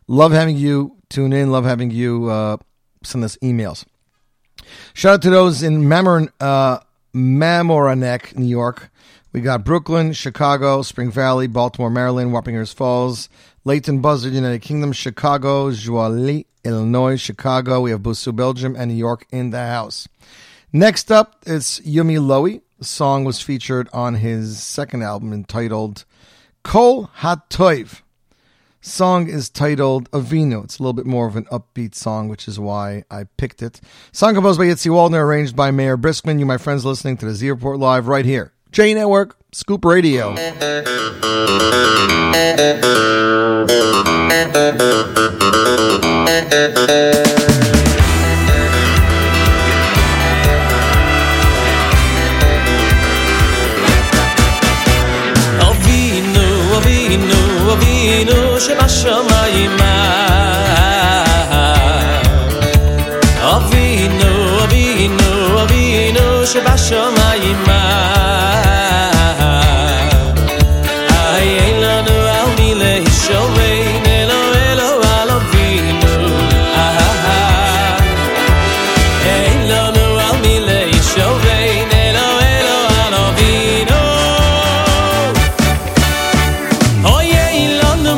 love having you tune in. Love having you send us emails. Shout out to those in Mamoraneck, New York. We got Brooklyn, Chicago, Spring Valley, Baltimore, Maryland, Wappingers Falls, Leighton Buzzard, United Kingdom, Chicago, Jolie, Illinois, Chicago. We have Boussu, Belgium, and New York in the house. Next up, it's Yumi Lowy. The song was featured on his second album entitled Kol HaToiv. Song is titled Avinu. It's a little bit more of an upbeat song, which is why I picked it. Song composed by Yitzie Waldner, arranged by Meir Briskman. You, my friends, listening to the Z-Report live right here. J Network, Scoop Radio. שבשמיים אבינו, אבינו, אבינו שבשמיים אין לנו על מי להישען אלו אלו על אבינו אין לנו על מי להישען אלו אלו על אבינו אוי אין לנו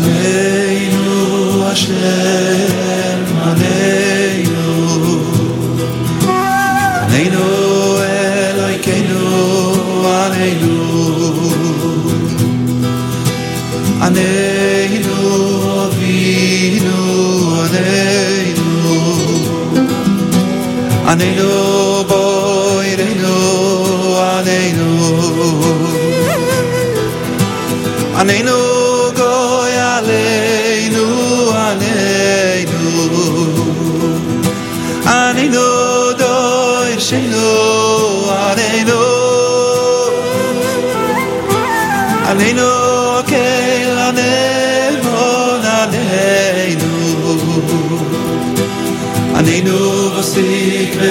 Aneinu Hashem, Aneinu Aneinu Elokeinu, Aneinu Aneinu Avinu, Aneinu Aneinu Boireinu, Aneinu Aneinu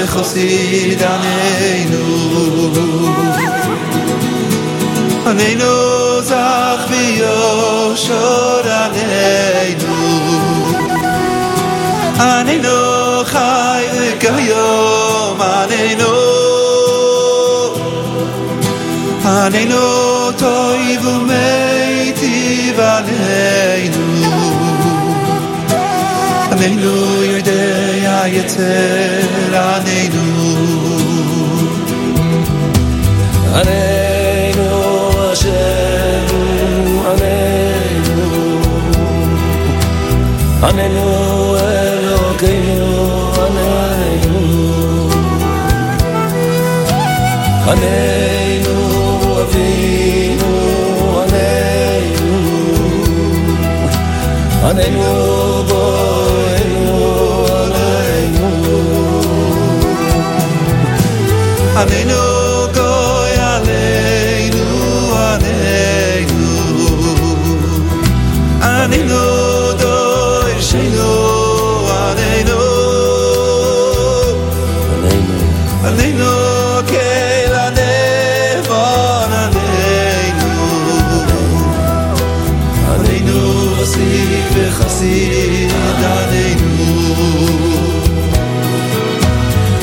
Chassid aneinu aneinu zach v'yoshor aneinu aneinu chai v'kayom aneinu aneinu toiv u'meitiv aneinu aneinu yodei ha'yetzer aneinu Aneinu Hashem, Aneinu Aneinu Elokeinu, Aneinu Aneinu Avinu, Aneinu Aneinu Boeinu, Aneinu Aneinu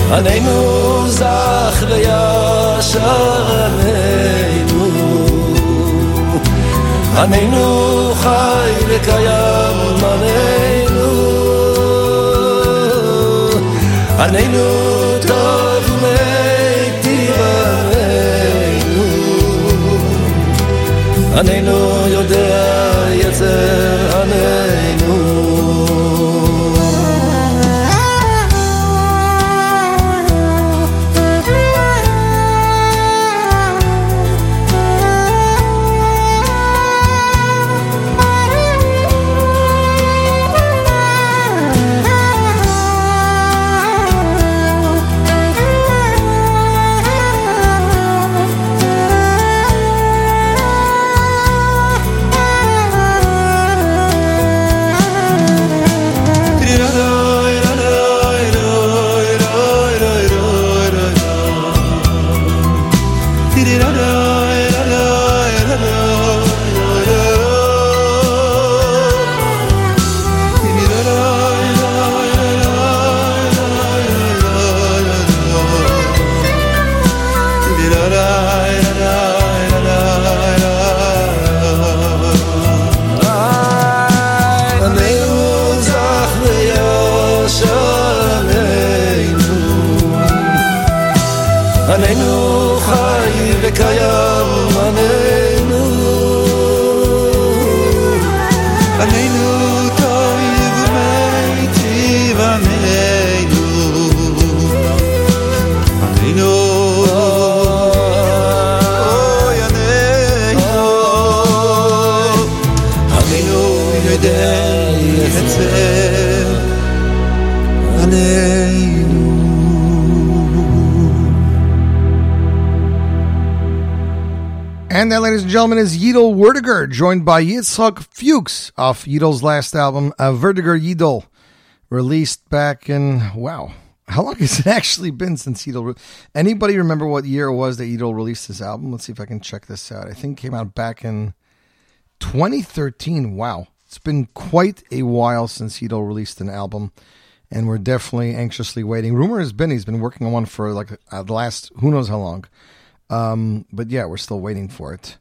Aneinu zach v'yashar aneinu Aneinu chai v'kayam aneinu Aneinu tov u'meitiv aneinu Aneinu yodea yetzer aneinu And that, ladies and gentlemen, is Yidol Werdiger, joined by Yitzhak Fuchs off Yidol's last album, Werdiger Yidol, released back in, wow, how long has it actually been since Yidol? Anybody remember what year it was that Yidol released this album? Let's see if I can check this out. I think it came out back in 2013. Wow. It's been quite a while since Yidol released an album, and we're definitely anxiously waiting. Rumor has been he's been working on one for like the last who knows how long. But yeah, we're still waiting for it.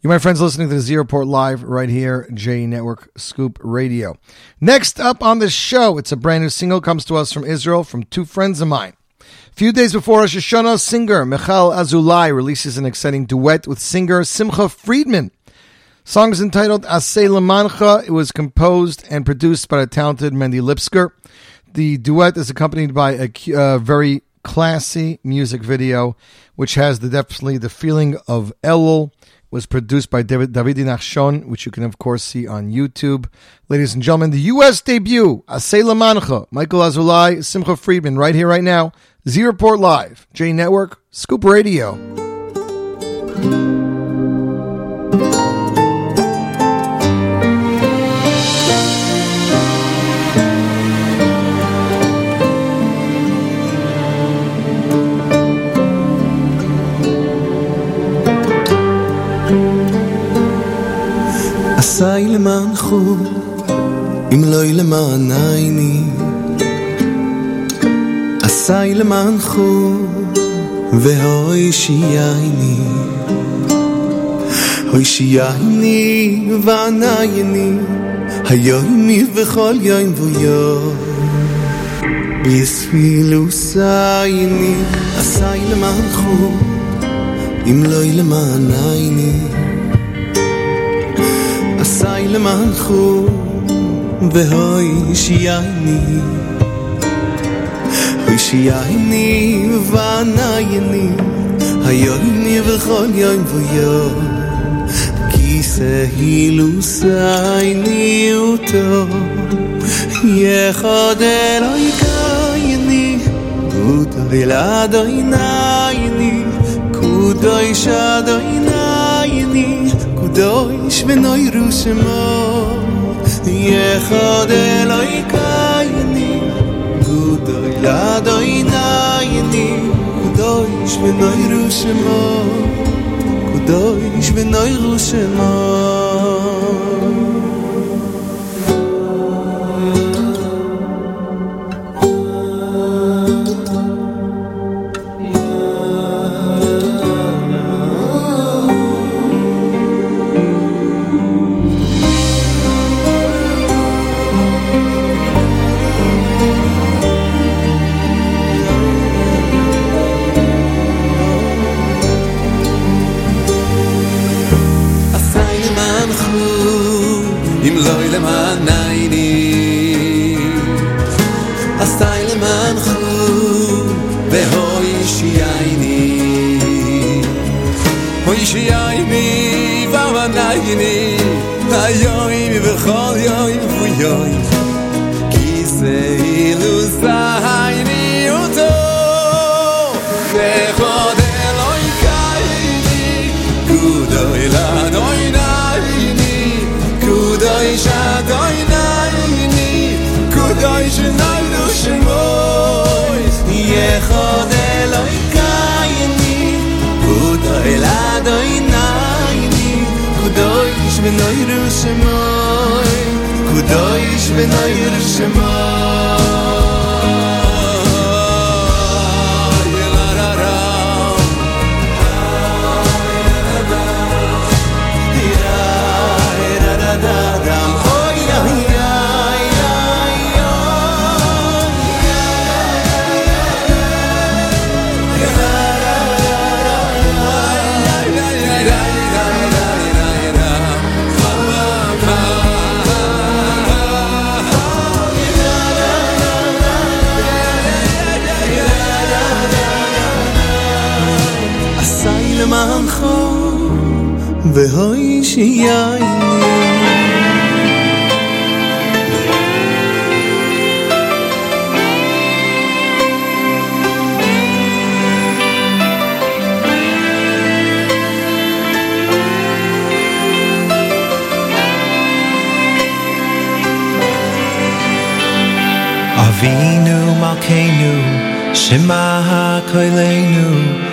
You, my friends, listening to the Z Report live right here, J Network Scoop Radio. Next up on the show, it's a brand new single, comes to us from Israel from two friends of mine. A few days before Rosh Hashanah, singer Michael Azulai releases an exciting duet with singer Simcha Friedman. The song is entitled Aseh Lemancha. It was composed and produced by the talented Mendy Lipsker. The duet is accompanied by a very classy music video, which has definitely the feeling of Elul. Was produced by Davidi Nachshon, which you can, of course, see on YouTube. Ladies and gentlemen, the U.S. debut, Aseh Lemancha, Michael Azulai, Simcha Friedman, right here, right now. Z Report Live, J Network, Scoop Radio. עשיי למען חוד, אם לא למען עיני עשיי למען חוד, והוי שיעני הוי שיעני וענייני היומי וכל יום ויום יספילוסייני עשיי למען חוד, אם לא למען עיני עשיי למען חוד, והוי שיעני הוי שיעני וענייני היומי וכל יום ויום כי סהילוסייני וטוב יחד אלוהי קייני וטוב אלעדוי נייני קודוי שדוי נייני Doish venoy rushmo Yechad eloi kayni Gudoy ladoy nayni Doish venoy rushmo Doish venoy rushmo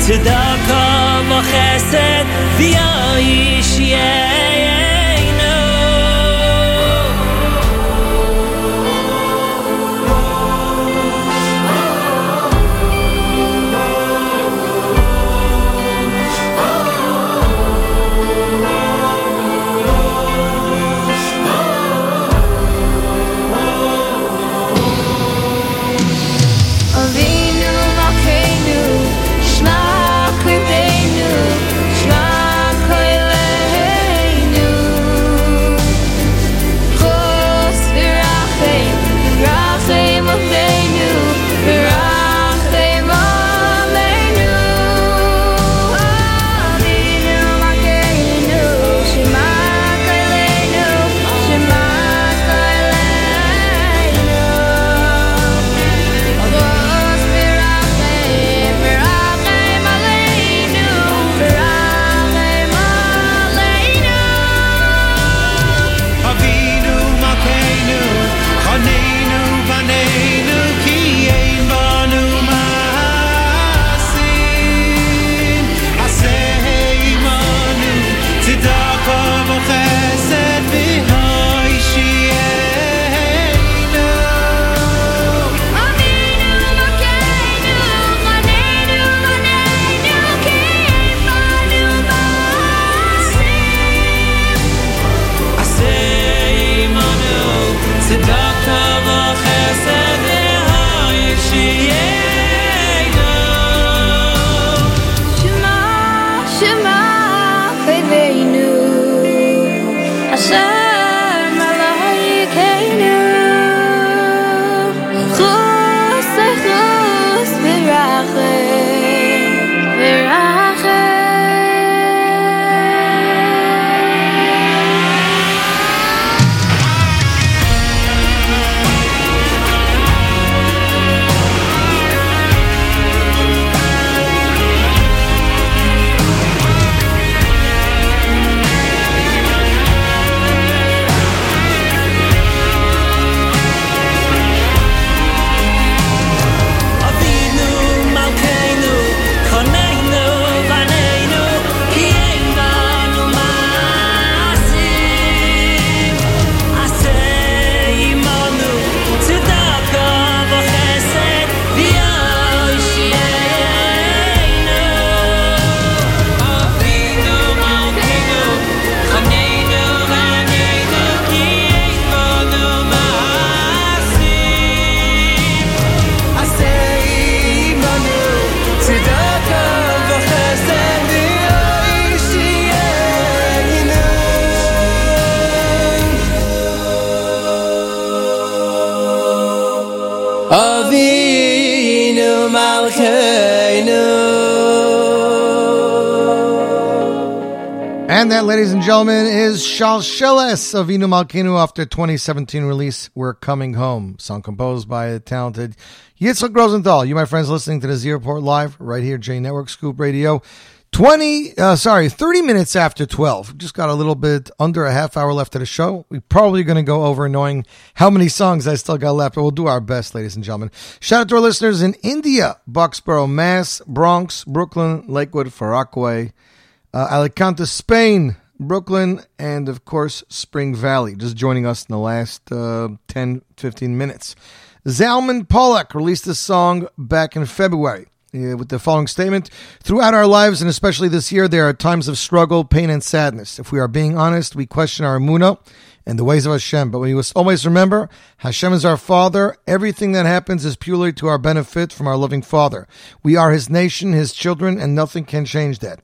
Tzedaka v'chesed v'yoish yeinu Gentlemen, is Shalsheles of Avinu Malkeinu off their 2017 release, We're Coming Home, song composed by the talented Yitzhak Rosenthal. You, my friends, listening to the Z Report Live right here, J Network, Scoop Radio, 30 minutes after 12. Just got a little bit under a half hour left of the show. We're probably going to go over knowing how many songs I still got left, but we'll do our best, ladies and gentlemen. Shout out to our listeners in India, Bucksboro, Mass, Bronx, Brooklyn, Lakewood, Farakway, Alicante, Spain, Brooklyn, and, of course, Spring Valley, just joining us in the last 10-15 minutes. Zalman Pollack released this song back in February with the following statement. Throughout our lives, and especially this year, there are times of struggle, pain, and sadness. If we are being honest, we question our emunah and the ways of Hashem. But we must always remember, Hashem is our Father. Everything that happens is purely to our benefit from our loving Father. We are His nation, His children, and nothing can change that.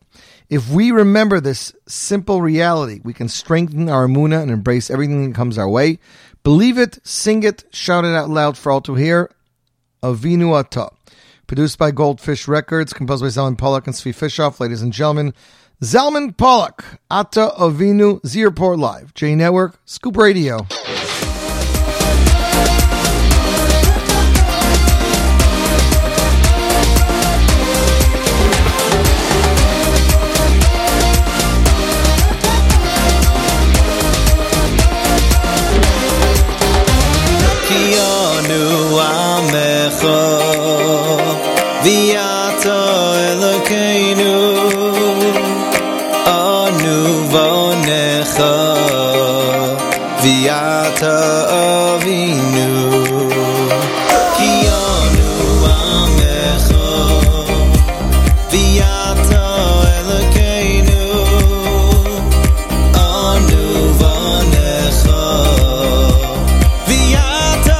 If we remember this simple reality, we can strengthen our emunah and embrace everything that comes our way. Believe it, sing it, shout it out loud for all to hear. Avinu Ata. Produced by Goldfish Records, composed by Zalman Pollack and Zvi Fishoff. Ladies and gentlemen, Zalman Pollack, Ata Avinu, Zirport Live, J Network, Scoop Radio. Viato Elokeinu Onu Vonecha Viato Avinu Kionu Amecho Viato Elokeinu Onu Vonecha Viato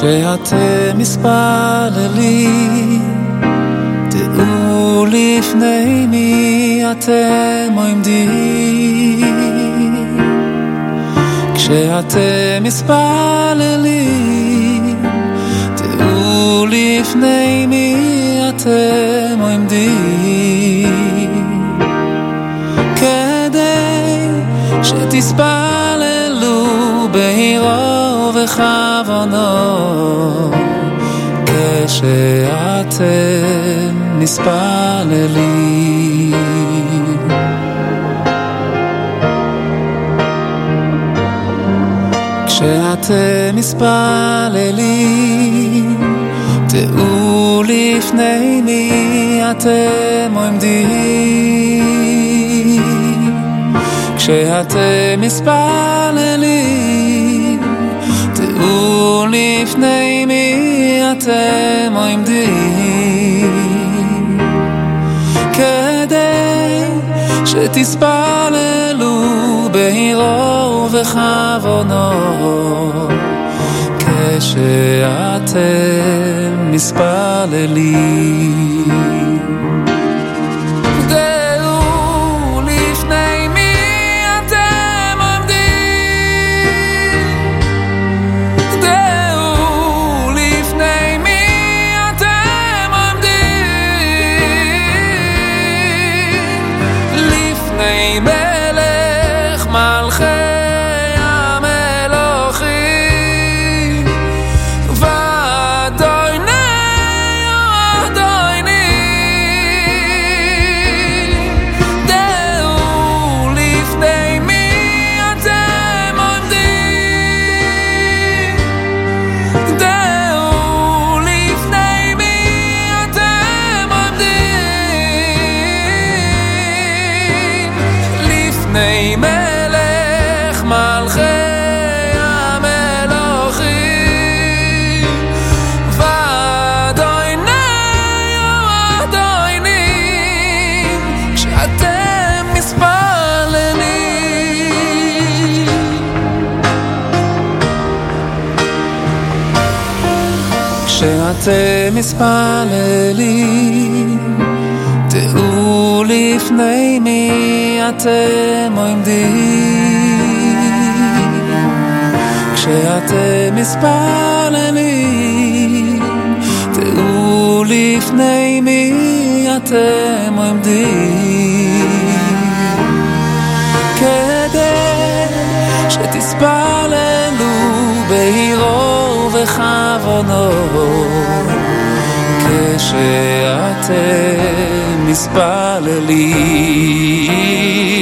שאתם מספללים, תראו לפני מי אתם עומדים. כשאתם מספללים, תראו לפני מי אתם עומדים. כדי שתספללו בהירות בכוונו, כשאתם נספללים. כשאתם נספללים, דעו לפני מי אתם עומדים כשאתם מספללים דעו לפני מי אתם עומדים כדי שתספללו בהירו ובכוונו שאתם מספללים דעו לפני מי אתם עומדים דעו לפני מי אתם עומדים לפני מלך מלכי אתם מספללים דעו לפני מי אתם עומדים כשאתם מספללים דעו לפני מי אתם עומדים כדי שתספללו בהירו ובכוונו שאתם מספללים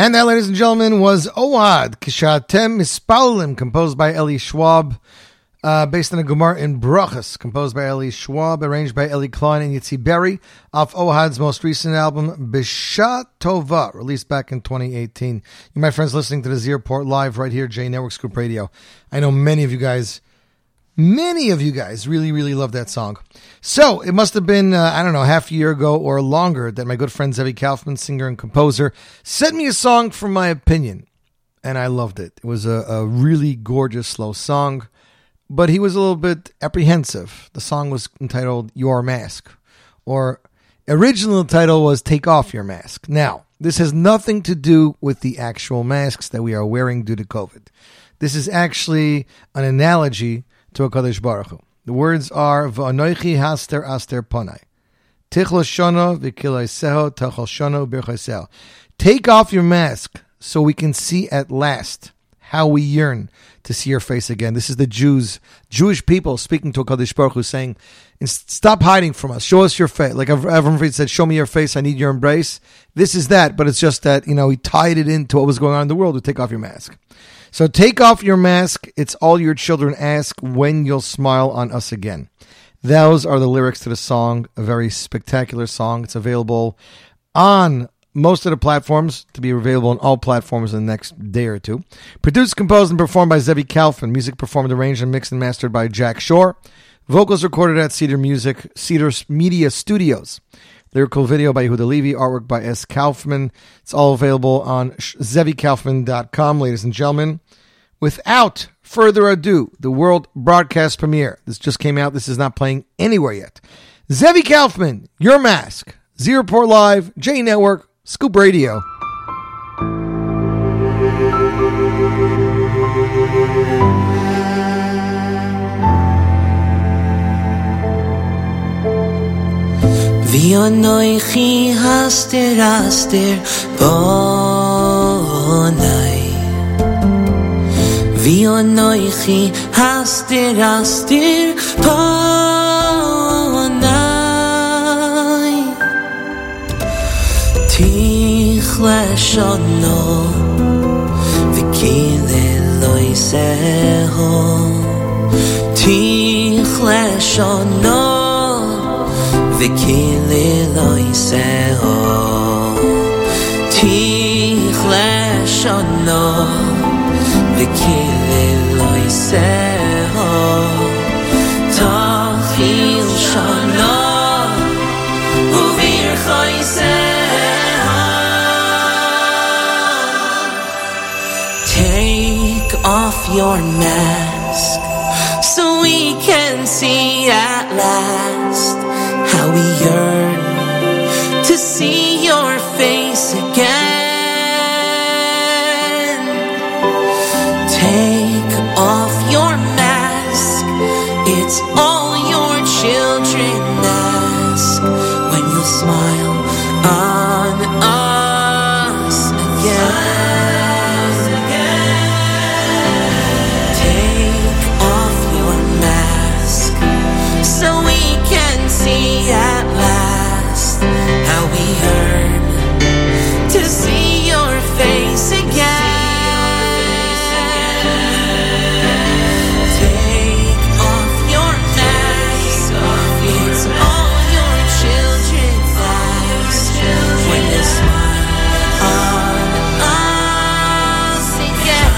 And that, ladies and gentlemen, was Owad Kishatem Mispalim, composed by Eli Schwab, based on a Gemara in Brachas, composed by Eli Schwab, arranged by Eli Klein and Yitzi Berry, off Owad's most recent album, Bishat Tova, released back in 2018. You, my friends, listening to the Zeroport live right here, J Network Scoop Radio. I know many of you guys really, really love that song. So it must have been, half a year ago or longer that my good friend Zevi Kaufman, singer and composer, sent me a song for my opinion. And I loved it. It was a really gorgeous, slow song. But he was a little bit apprehensive. The song was entitled Your Mask. Or original title was Take Off Your Mask. Now, this has nothing to do with the actual masks that we are wearing due to COVID. This is actually an analogy to HaKadosh Baruch Hu. The words are V'anoichi haster aster ponai. Tichlashono v'kilayseho tachalshono birchasel. Take off your mask so we can see at last how we yearn to see your face again. This is the Jewish people speaking to HaKadosh Baruch Hu saying, stop hiding from us. Show us your face. Like Avraham Fried said, show me your face. I need your embrace. This is that, but it's just that, he tied it into what was going on in the world to take off your mask. So take off your mask. It's all your children ask when you'll smile on us again. Those are the lyrics to the song, a very spectacular song. It's available on most of the platforms, to be available on all platforms in the next day or two. Produced, composed, and performed by Zevi Kaufman. Music performed, arranged, and mixed and mastered by Jack Shore. Vocals recorded at Cedar Media Studios. Lyrical video by Yehuda Levy. Artwork by S. Kaufman. It's all available on zevikaufman.com, ladies and gentlemen. Without further ado, the world broadcast premiere. This just came out. This is not playing anywhere yet. Zevi Kaufman, Your Mask, Z Report Live, J Network, Scoop Radio. V'yonoichi haster haster bonai, v'yonoichi haster haster bonai, tich l'shono v'kile loiseho, tich l'shono V'kili lo yiseho, tich l'shono. V'kili lo yiseho, toch l'shono. Uvircho yiseho. Take off your mask, so we can see at last. How we yearn to see your face again. Take off your mask. It's all your children ask when you smile on us again. Take off your mask so we can see. At last, how we yearn to see your face again. Take off your mask. It's all your children's eyes when you smile on us again.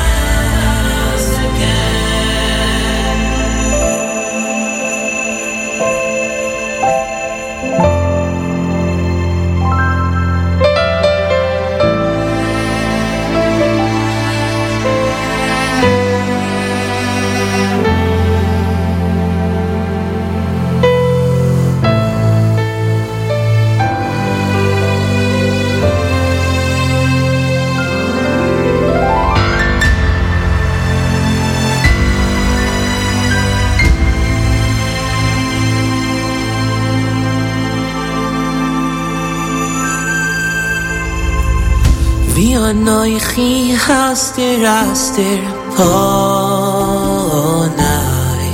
V'anoichi haster haster ponai,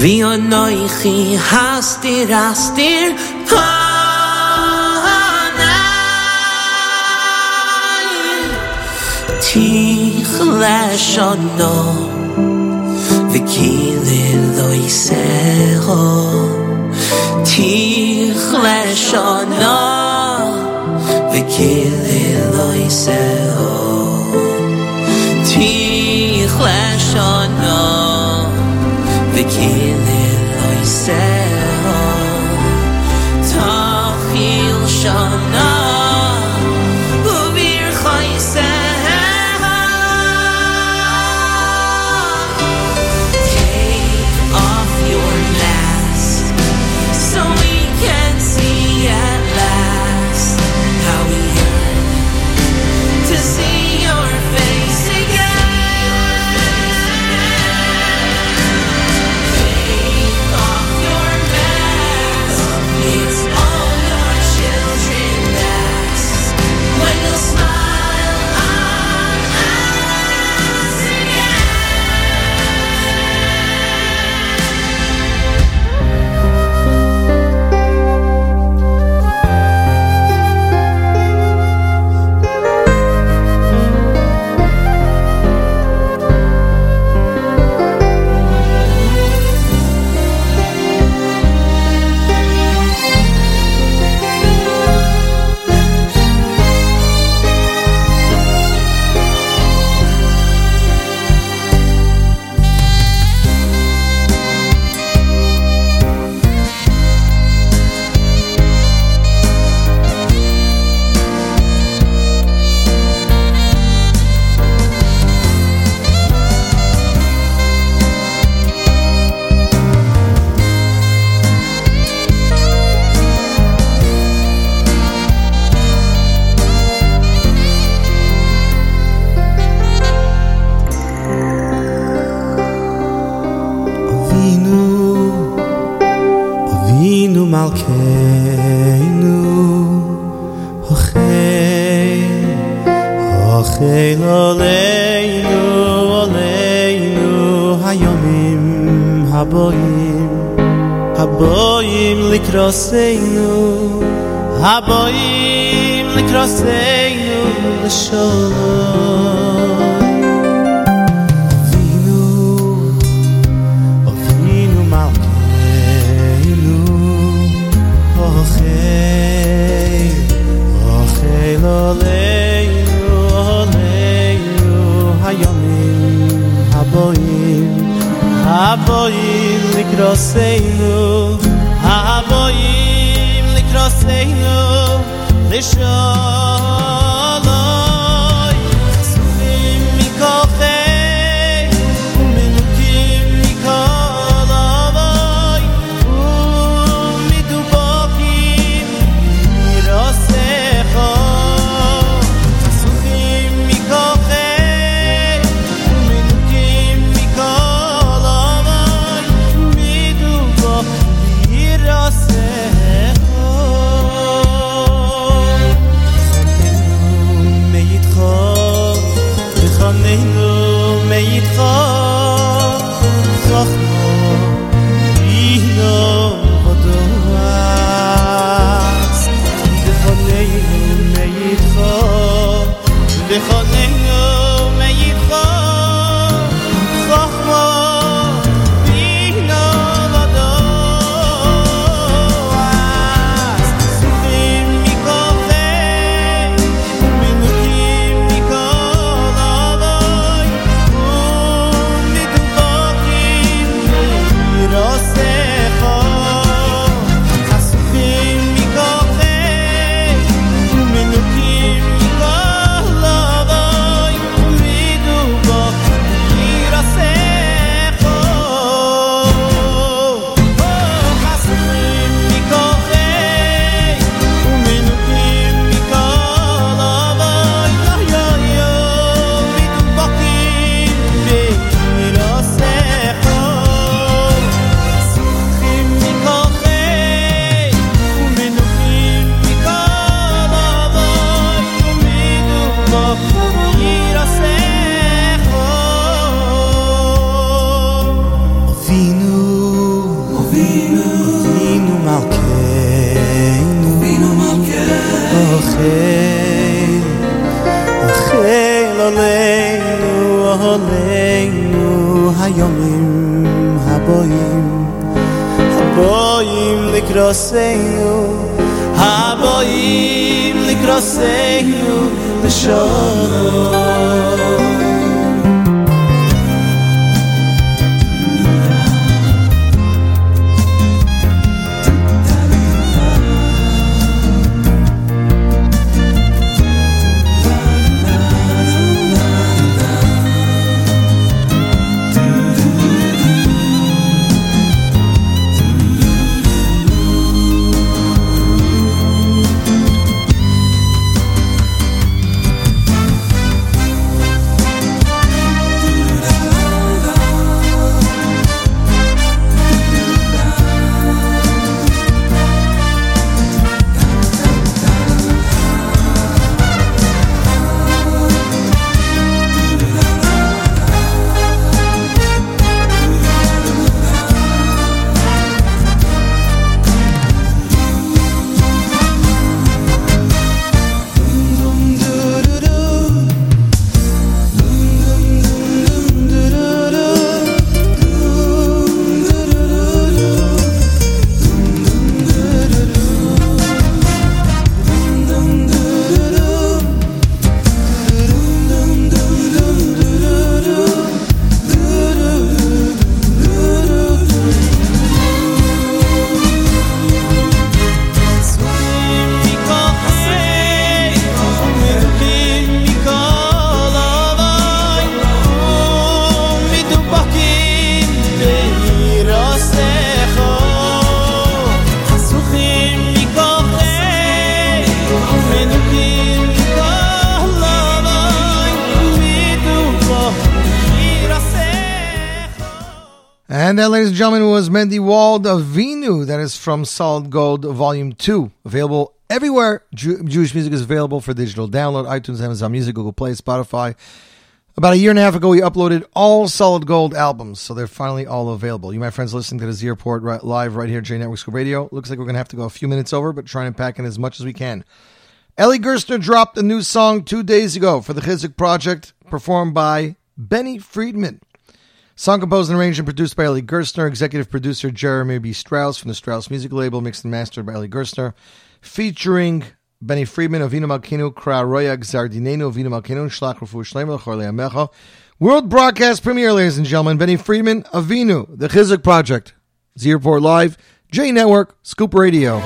v'anoichi haster haster ponai, tich l'shono v'kili lo yiseho, tich l'shono v'kili lo yiseho, tich l'shono v'kili lo yiseho, toch l'shono uvircho yiseho. Take off your mask so we can see at last. See your face again. Take off your mask. Malchei Loleinu Oleinu Hayomim Haboim Haboim Likroseinu Haboim Likroseinu L'sholom Avinu Avinu Malkeinu Ochei Ochei Loleinu Havoyim likroseinu, Havoyim likroseinu, Lishalom. Suvim mikochei, umenukim mikol avoy, umidubokim mirosecho. Suvim mikochei. And that, ladies and gentlemen, was Mendy Wald of Vinu. That is from Solid Gold Volume 2. Available everywhere Jewish music is available for digital download. iTunes, Amazon Music, Google Play, Spotify. About a year and a half ago, we uploaded all Solid Gold albums, so they're finally all available. You, my friends, listening to the Airport live right here at J Network School Radio. Looks like we're going to have to go a few minutes over, but trying to pack in as much as we can. Ellie Gerstner dropped a new song 2 days ago for the Chizuk Project, performed by Benny Friedman. Song composed and arranged and produced by Ellie Gerstner, executive producer Jeremy B. Strauss from the Strauss Music Label, mixed and mastered by Ellie Gerstner, featuring Benny Friedman, Avinu Malkeinu, Kra Roya, Gzar Dinenu, Avinu Malkeinu, Shlach Rufu Shleimel, Chorlei Amecha. World broadcast premiere, ladies and gentlemen. Benny Friedman, Avinu, The Chizuk Project, Zeroport Live, J Network, Scoop Radio.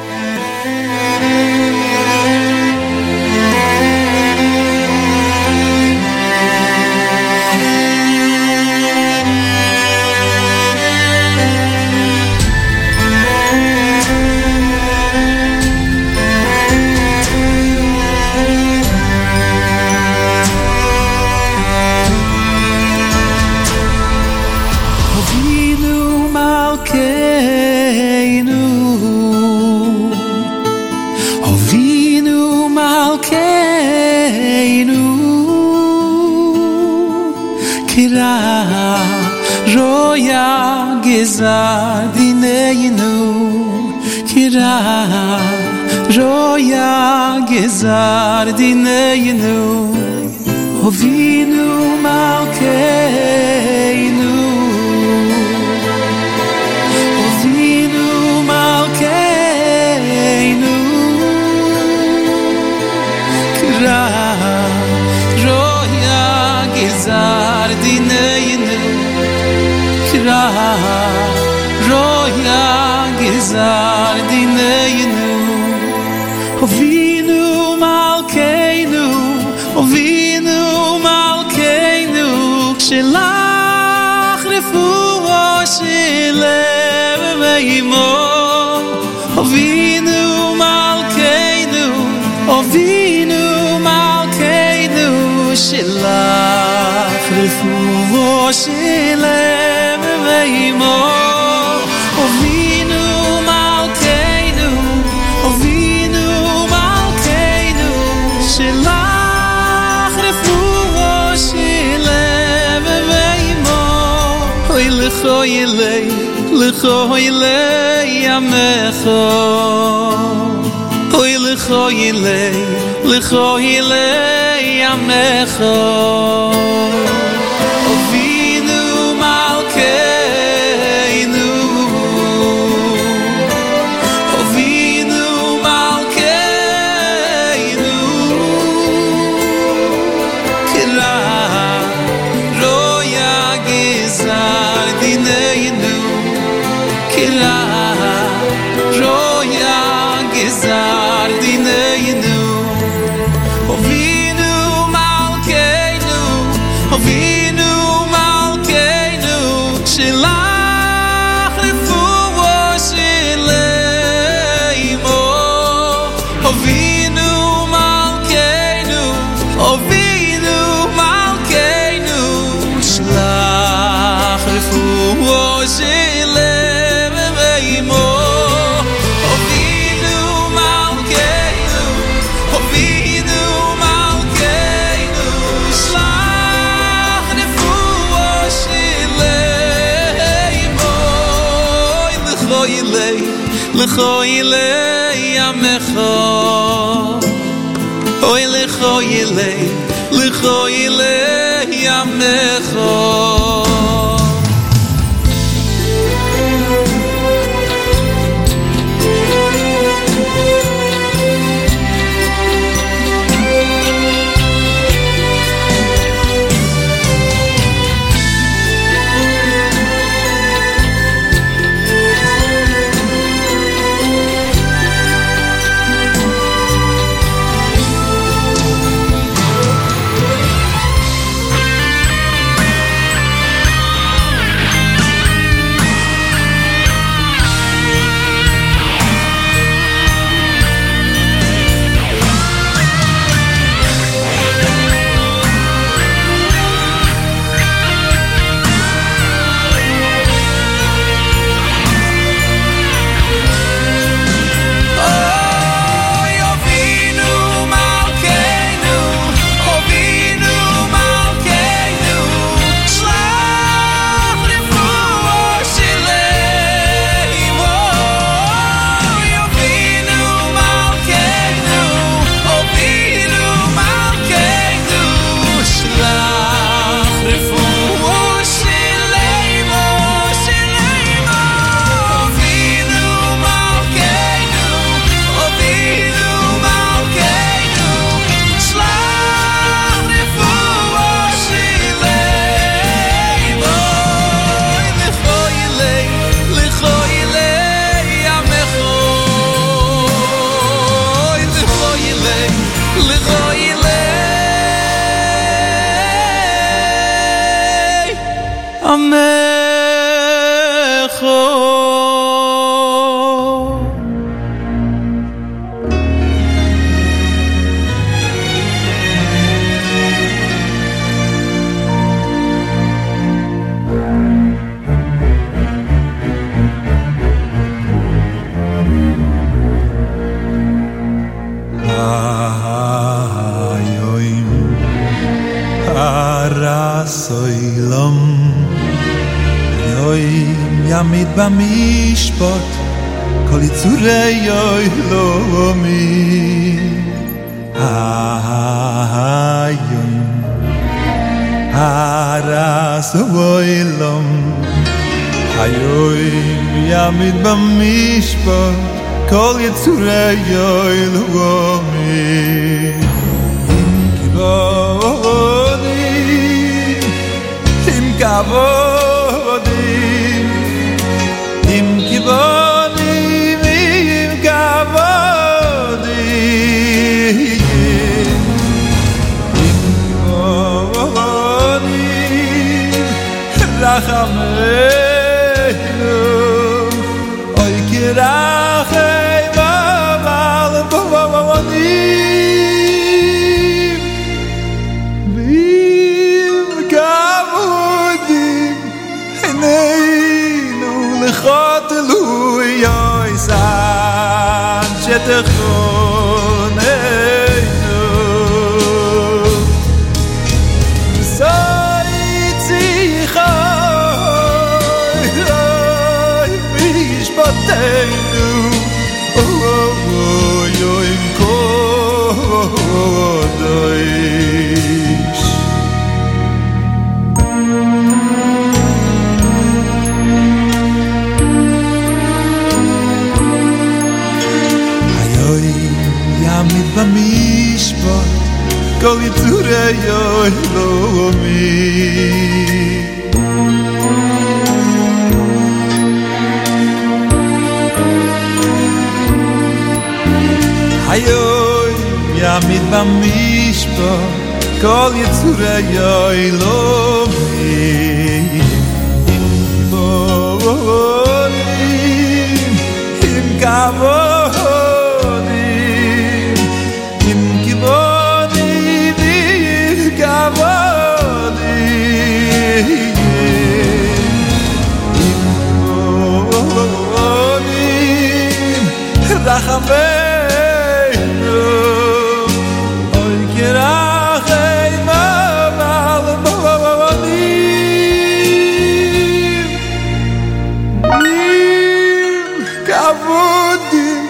Bamishpot kol yitzurei lomi hayom haras voilom hayoim yamid bamishpot kol yitzurei lomi im kivodim im kavod Kol yitzurei lomi Hayoy yamid b'mishpat Kol yitzurei lomi Im kivodim Im kavodim Im kivodim Rachameinu Oy kirachei mamal Boadim Im kavodim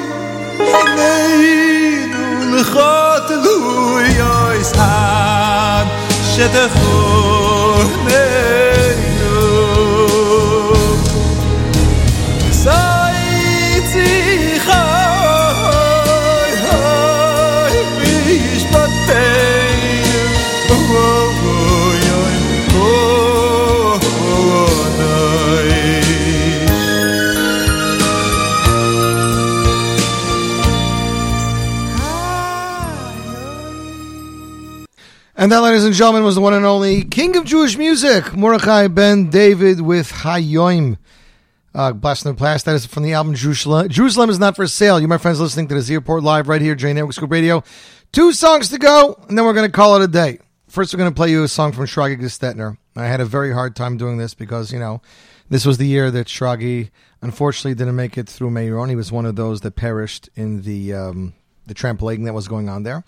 Hineinu l'chot lui Yoysan Shetechonei And that, ladies and gentlemen, was the one and only King of Jewish Music, Mordechai Ben David with Hayoim. Blast in the Past. That is from the album Jerusalem. Jerusalem is not for sale. You, my friends, listening to this airport live right here, J Network Scoop Radio. 2 songs to go, and then we're going to call it a day. First, we're going to play you a song from Shragi Gestetner. I had a very hard time doing this because, you know, this was the year that Shragi, unfortunately, didn't make it through Mayoron. He was one of those that perished in the trampolining that was going on there.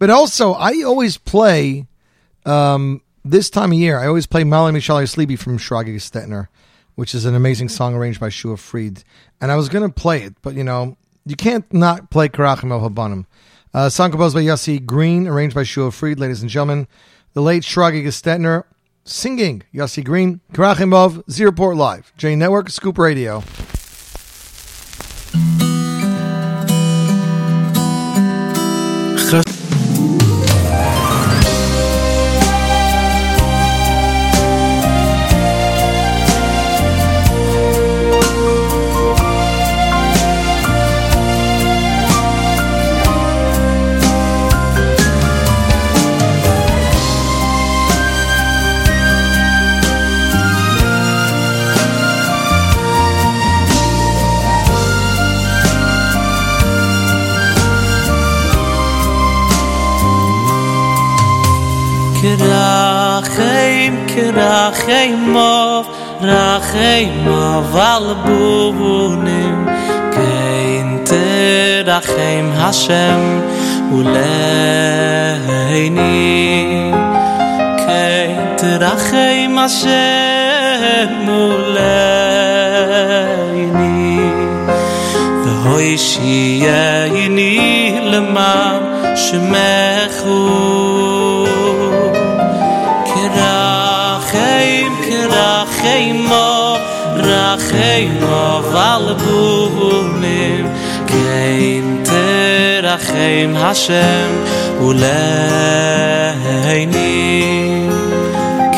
But also, I always play, this time of year, I always play Mali Michal Yaslibi from Shragi Gestetner, which is an amazing song arranged by Shua Fried. And I was going to play it, but, you know, you can't not play Karachim El Habanim. Song composed by Yossi Green, arranged by Shua Fried, ladies and gentlemen. The late Shragi Gestetner singing Yossi Green, Karachim Ov, Zeroport Live, J Network, Scoop Radio. Rachaim k'rachaimov, rachaimov al bubunim, kein t'rachaim Hashem uleini, kein t'rachaim Hashem uleini. V'hoi shiyeini l'man shemechu. Racheimo valbunim, kein terachem Hashem uleinim,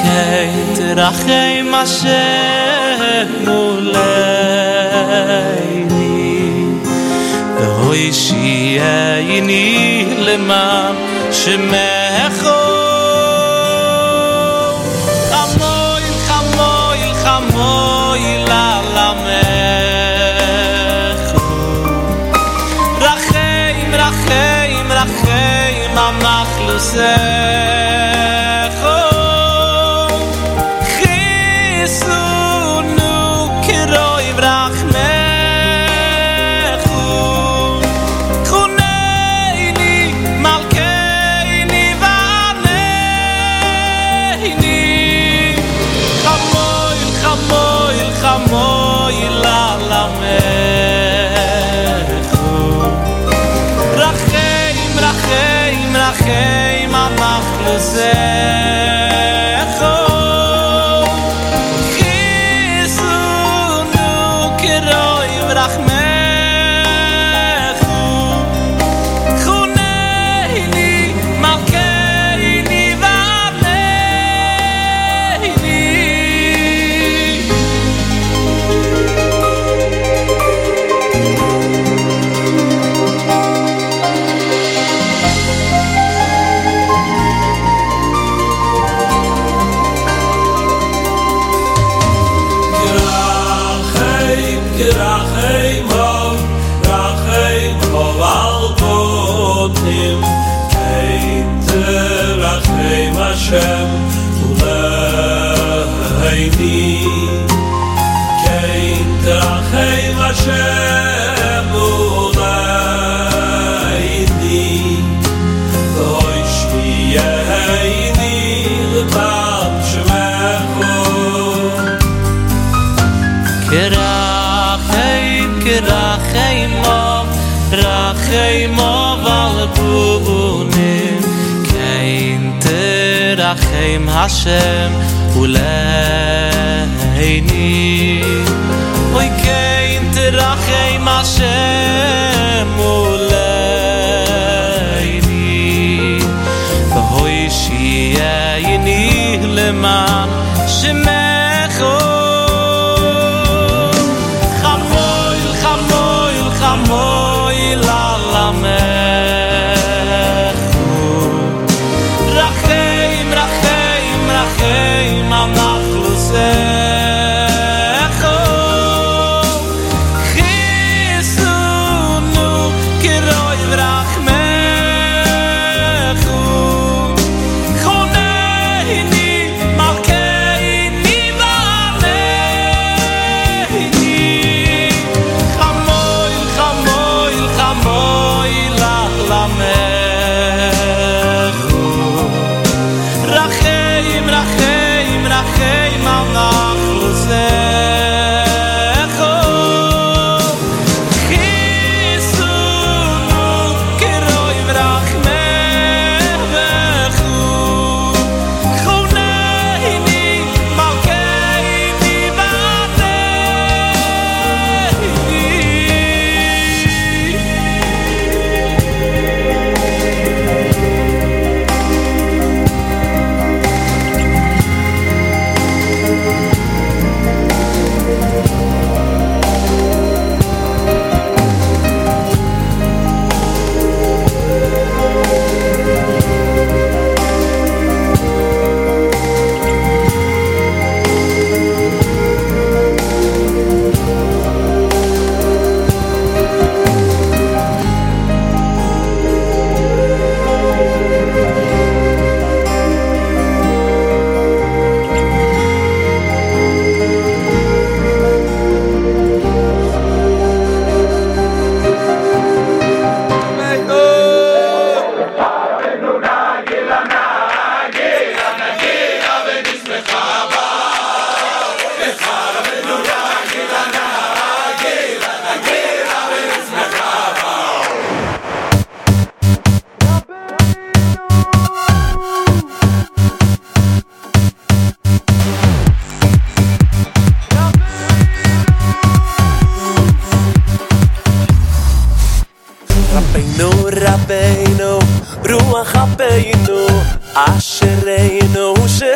kein terachem Hashem uleinim. V'hoi shiyeini leman shemecho. Secho Chisunu Kiroi Vrachmechu Chuneini Malkeini Vaneini Chamoil, Chamoil, Chamoil Alamechu Racheim, Racheim, Racheim Secho Chisunu Kiroi Vrachmechu Chuneini Malkeini Hashem uleini, kein terachem Hashem uleini, v'hoi shiyeini l'man shemecho. Kerachem, kerachemov, rachemov al bunim, kein Rachem Hashem uleini, oy kein terachem Hashem uleini, v'hoi shiyeini leman shemecho. Chamoil, chamoil, chamoil alamecho. Malkeini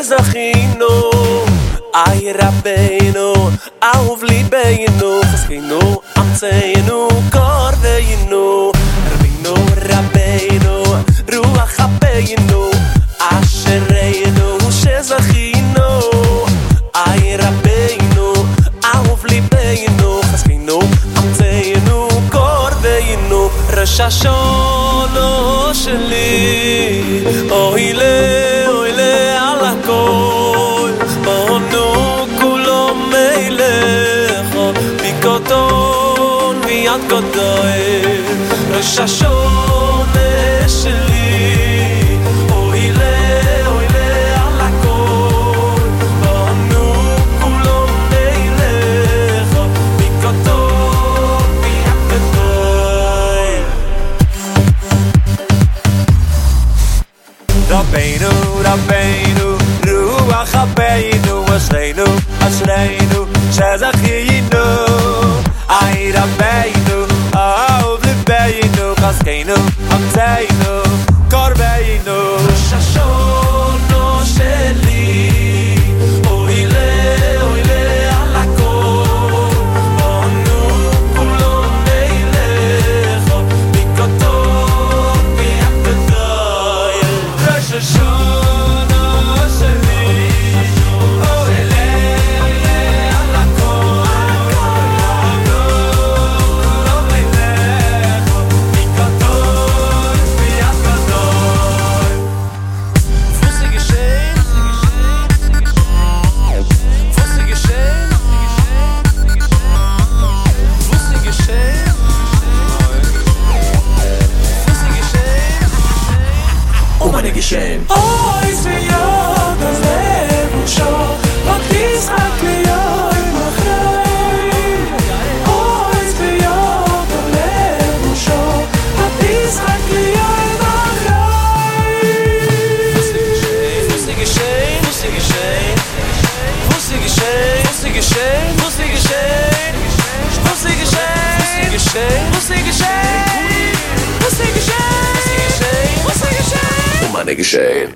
שזכינו אי רבנו אהוב ליבנו חזכינו אמצנו קורבנו רבינו רבנו רוח אפינו אשרנו שזכינו אי רבנו אהוב ליבנו חזכינו אמצנו קורבנו רששונו שלי אוי Shashon sheli oy le ala kol banu kulom leilech bikato biaketoy Rabbeinu Rabbeinu ruach habeinu asreinu asreinu shezachinu ay Rabbeinu Beinu, Chazkeinu, Amzeinu, Korbeinu Shashono sheli Oy le al hakol Onu kulo meilecho Mikoto mi'apedoy Shashono sheli Oy le al hakol Shame. Oh, it's me, oh, the level show. But this I can geschehen.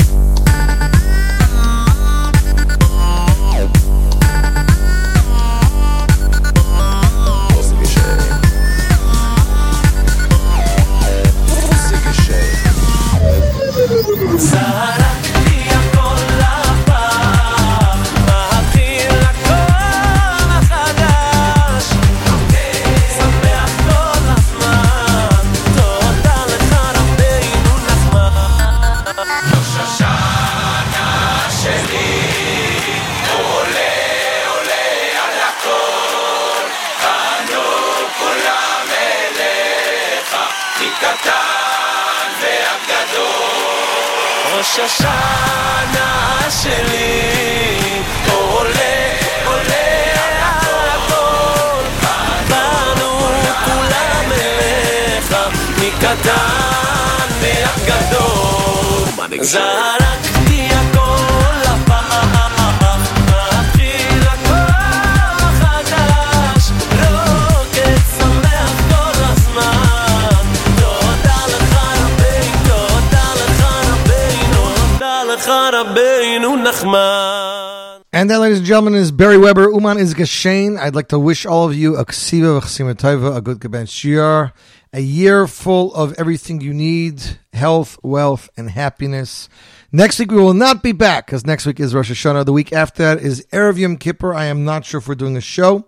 And that, ladies and gentlemen, is Barry Weber. Uman is Geshen. I'd like to wish all of you a ksiva, v'chsima tova, a good kaban shiur, a year full of everything you need, health, wealth, and happiness. Next week, we will not be back, because next week is Rosh Hashanah. The week after that is Erev Yom Kippur. I am not sure if we're doing a show.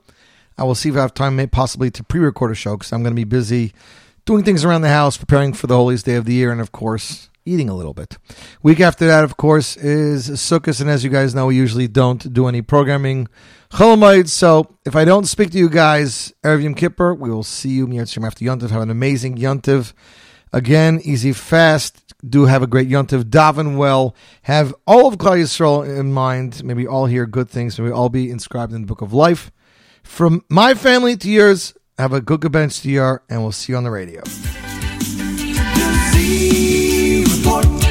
I will see if I have time, maybe possibly, to pre-record a show, because I'm going to be busy doing things around the house, preparing for the holiest day of the year, and, of course, eating a little bit. Week after that, of course, is Sukkot, and as you guys know, we usually don't do any programming. Cholomoid, so if I don't speak to you guys, Erev Yom Kippur, we will see you after Yontiv. Have an amazing Yontiv. Again, easy fast. Do have a great Yontiv. Daven well. Have all of Klal Yisrael in mind. May we all hear good things. May we all be inscribed in the Book of Life. From my family to yours, have a good bench to your, and we'll see you on the radio. Report.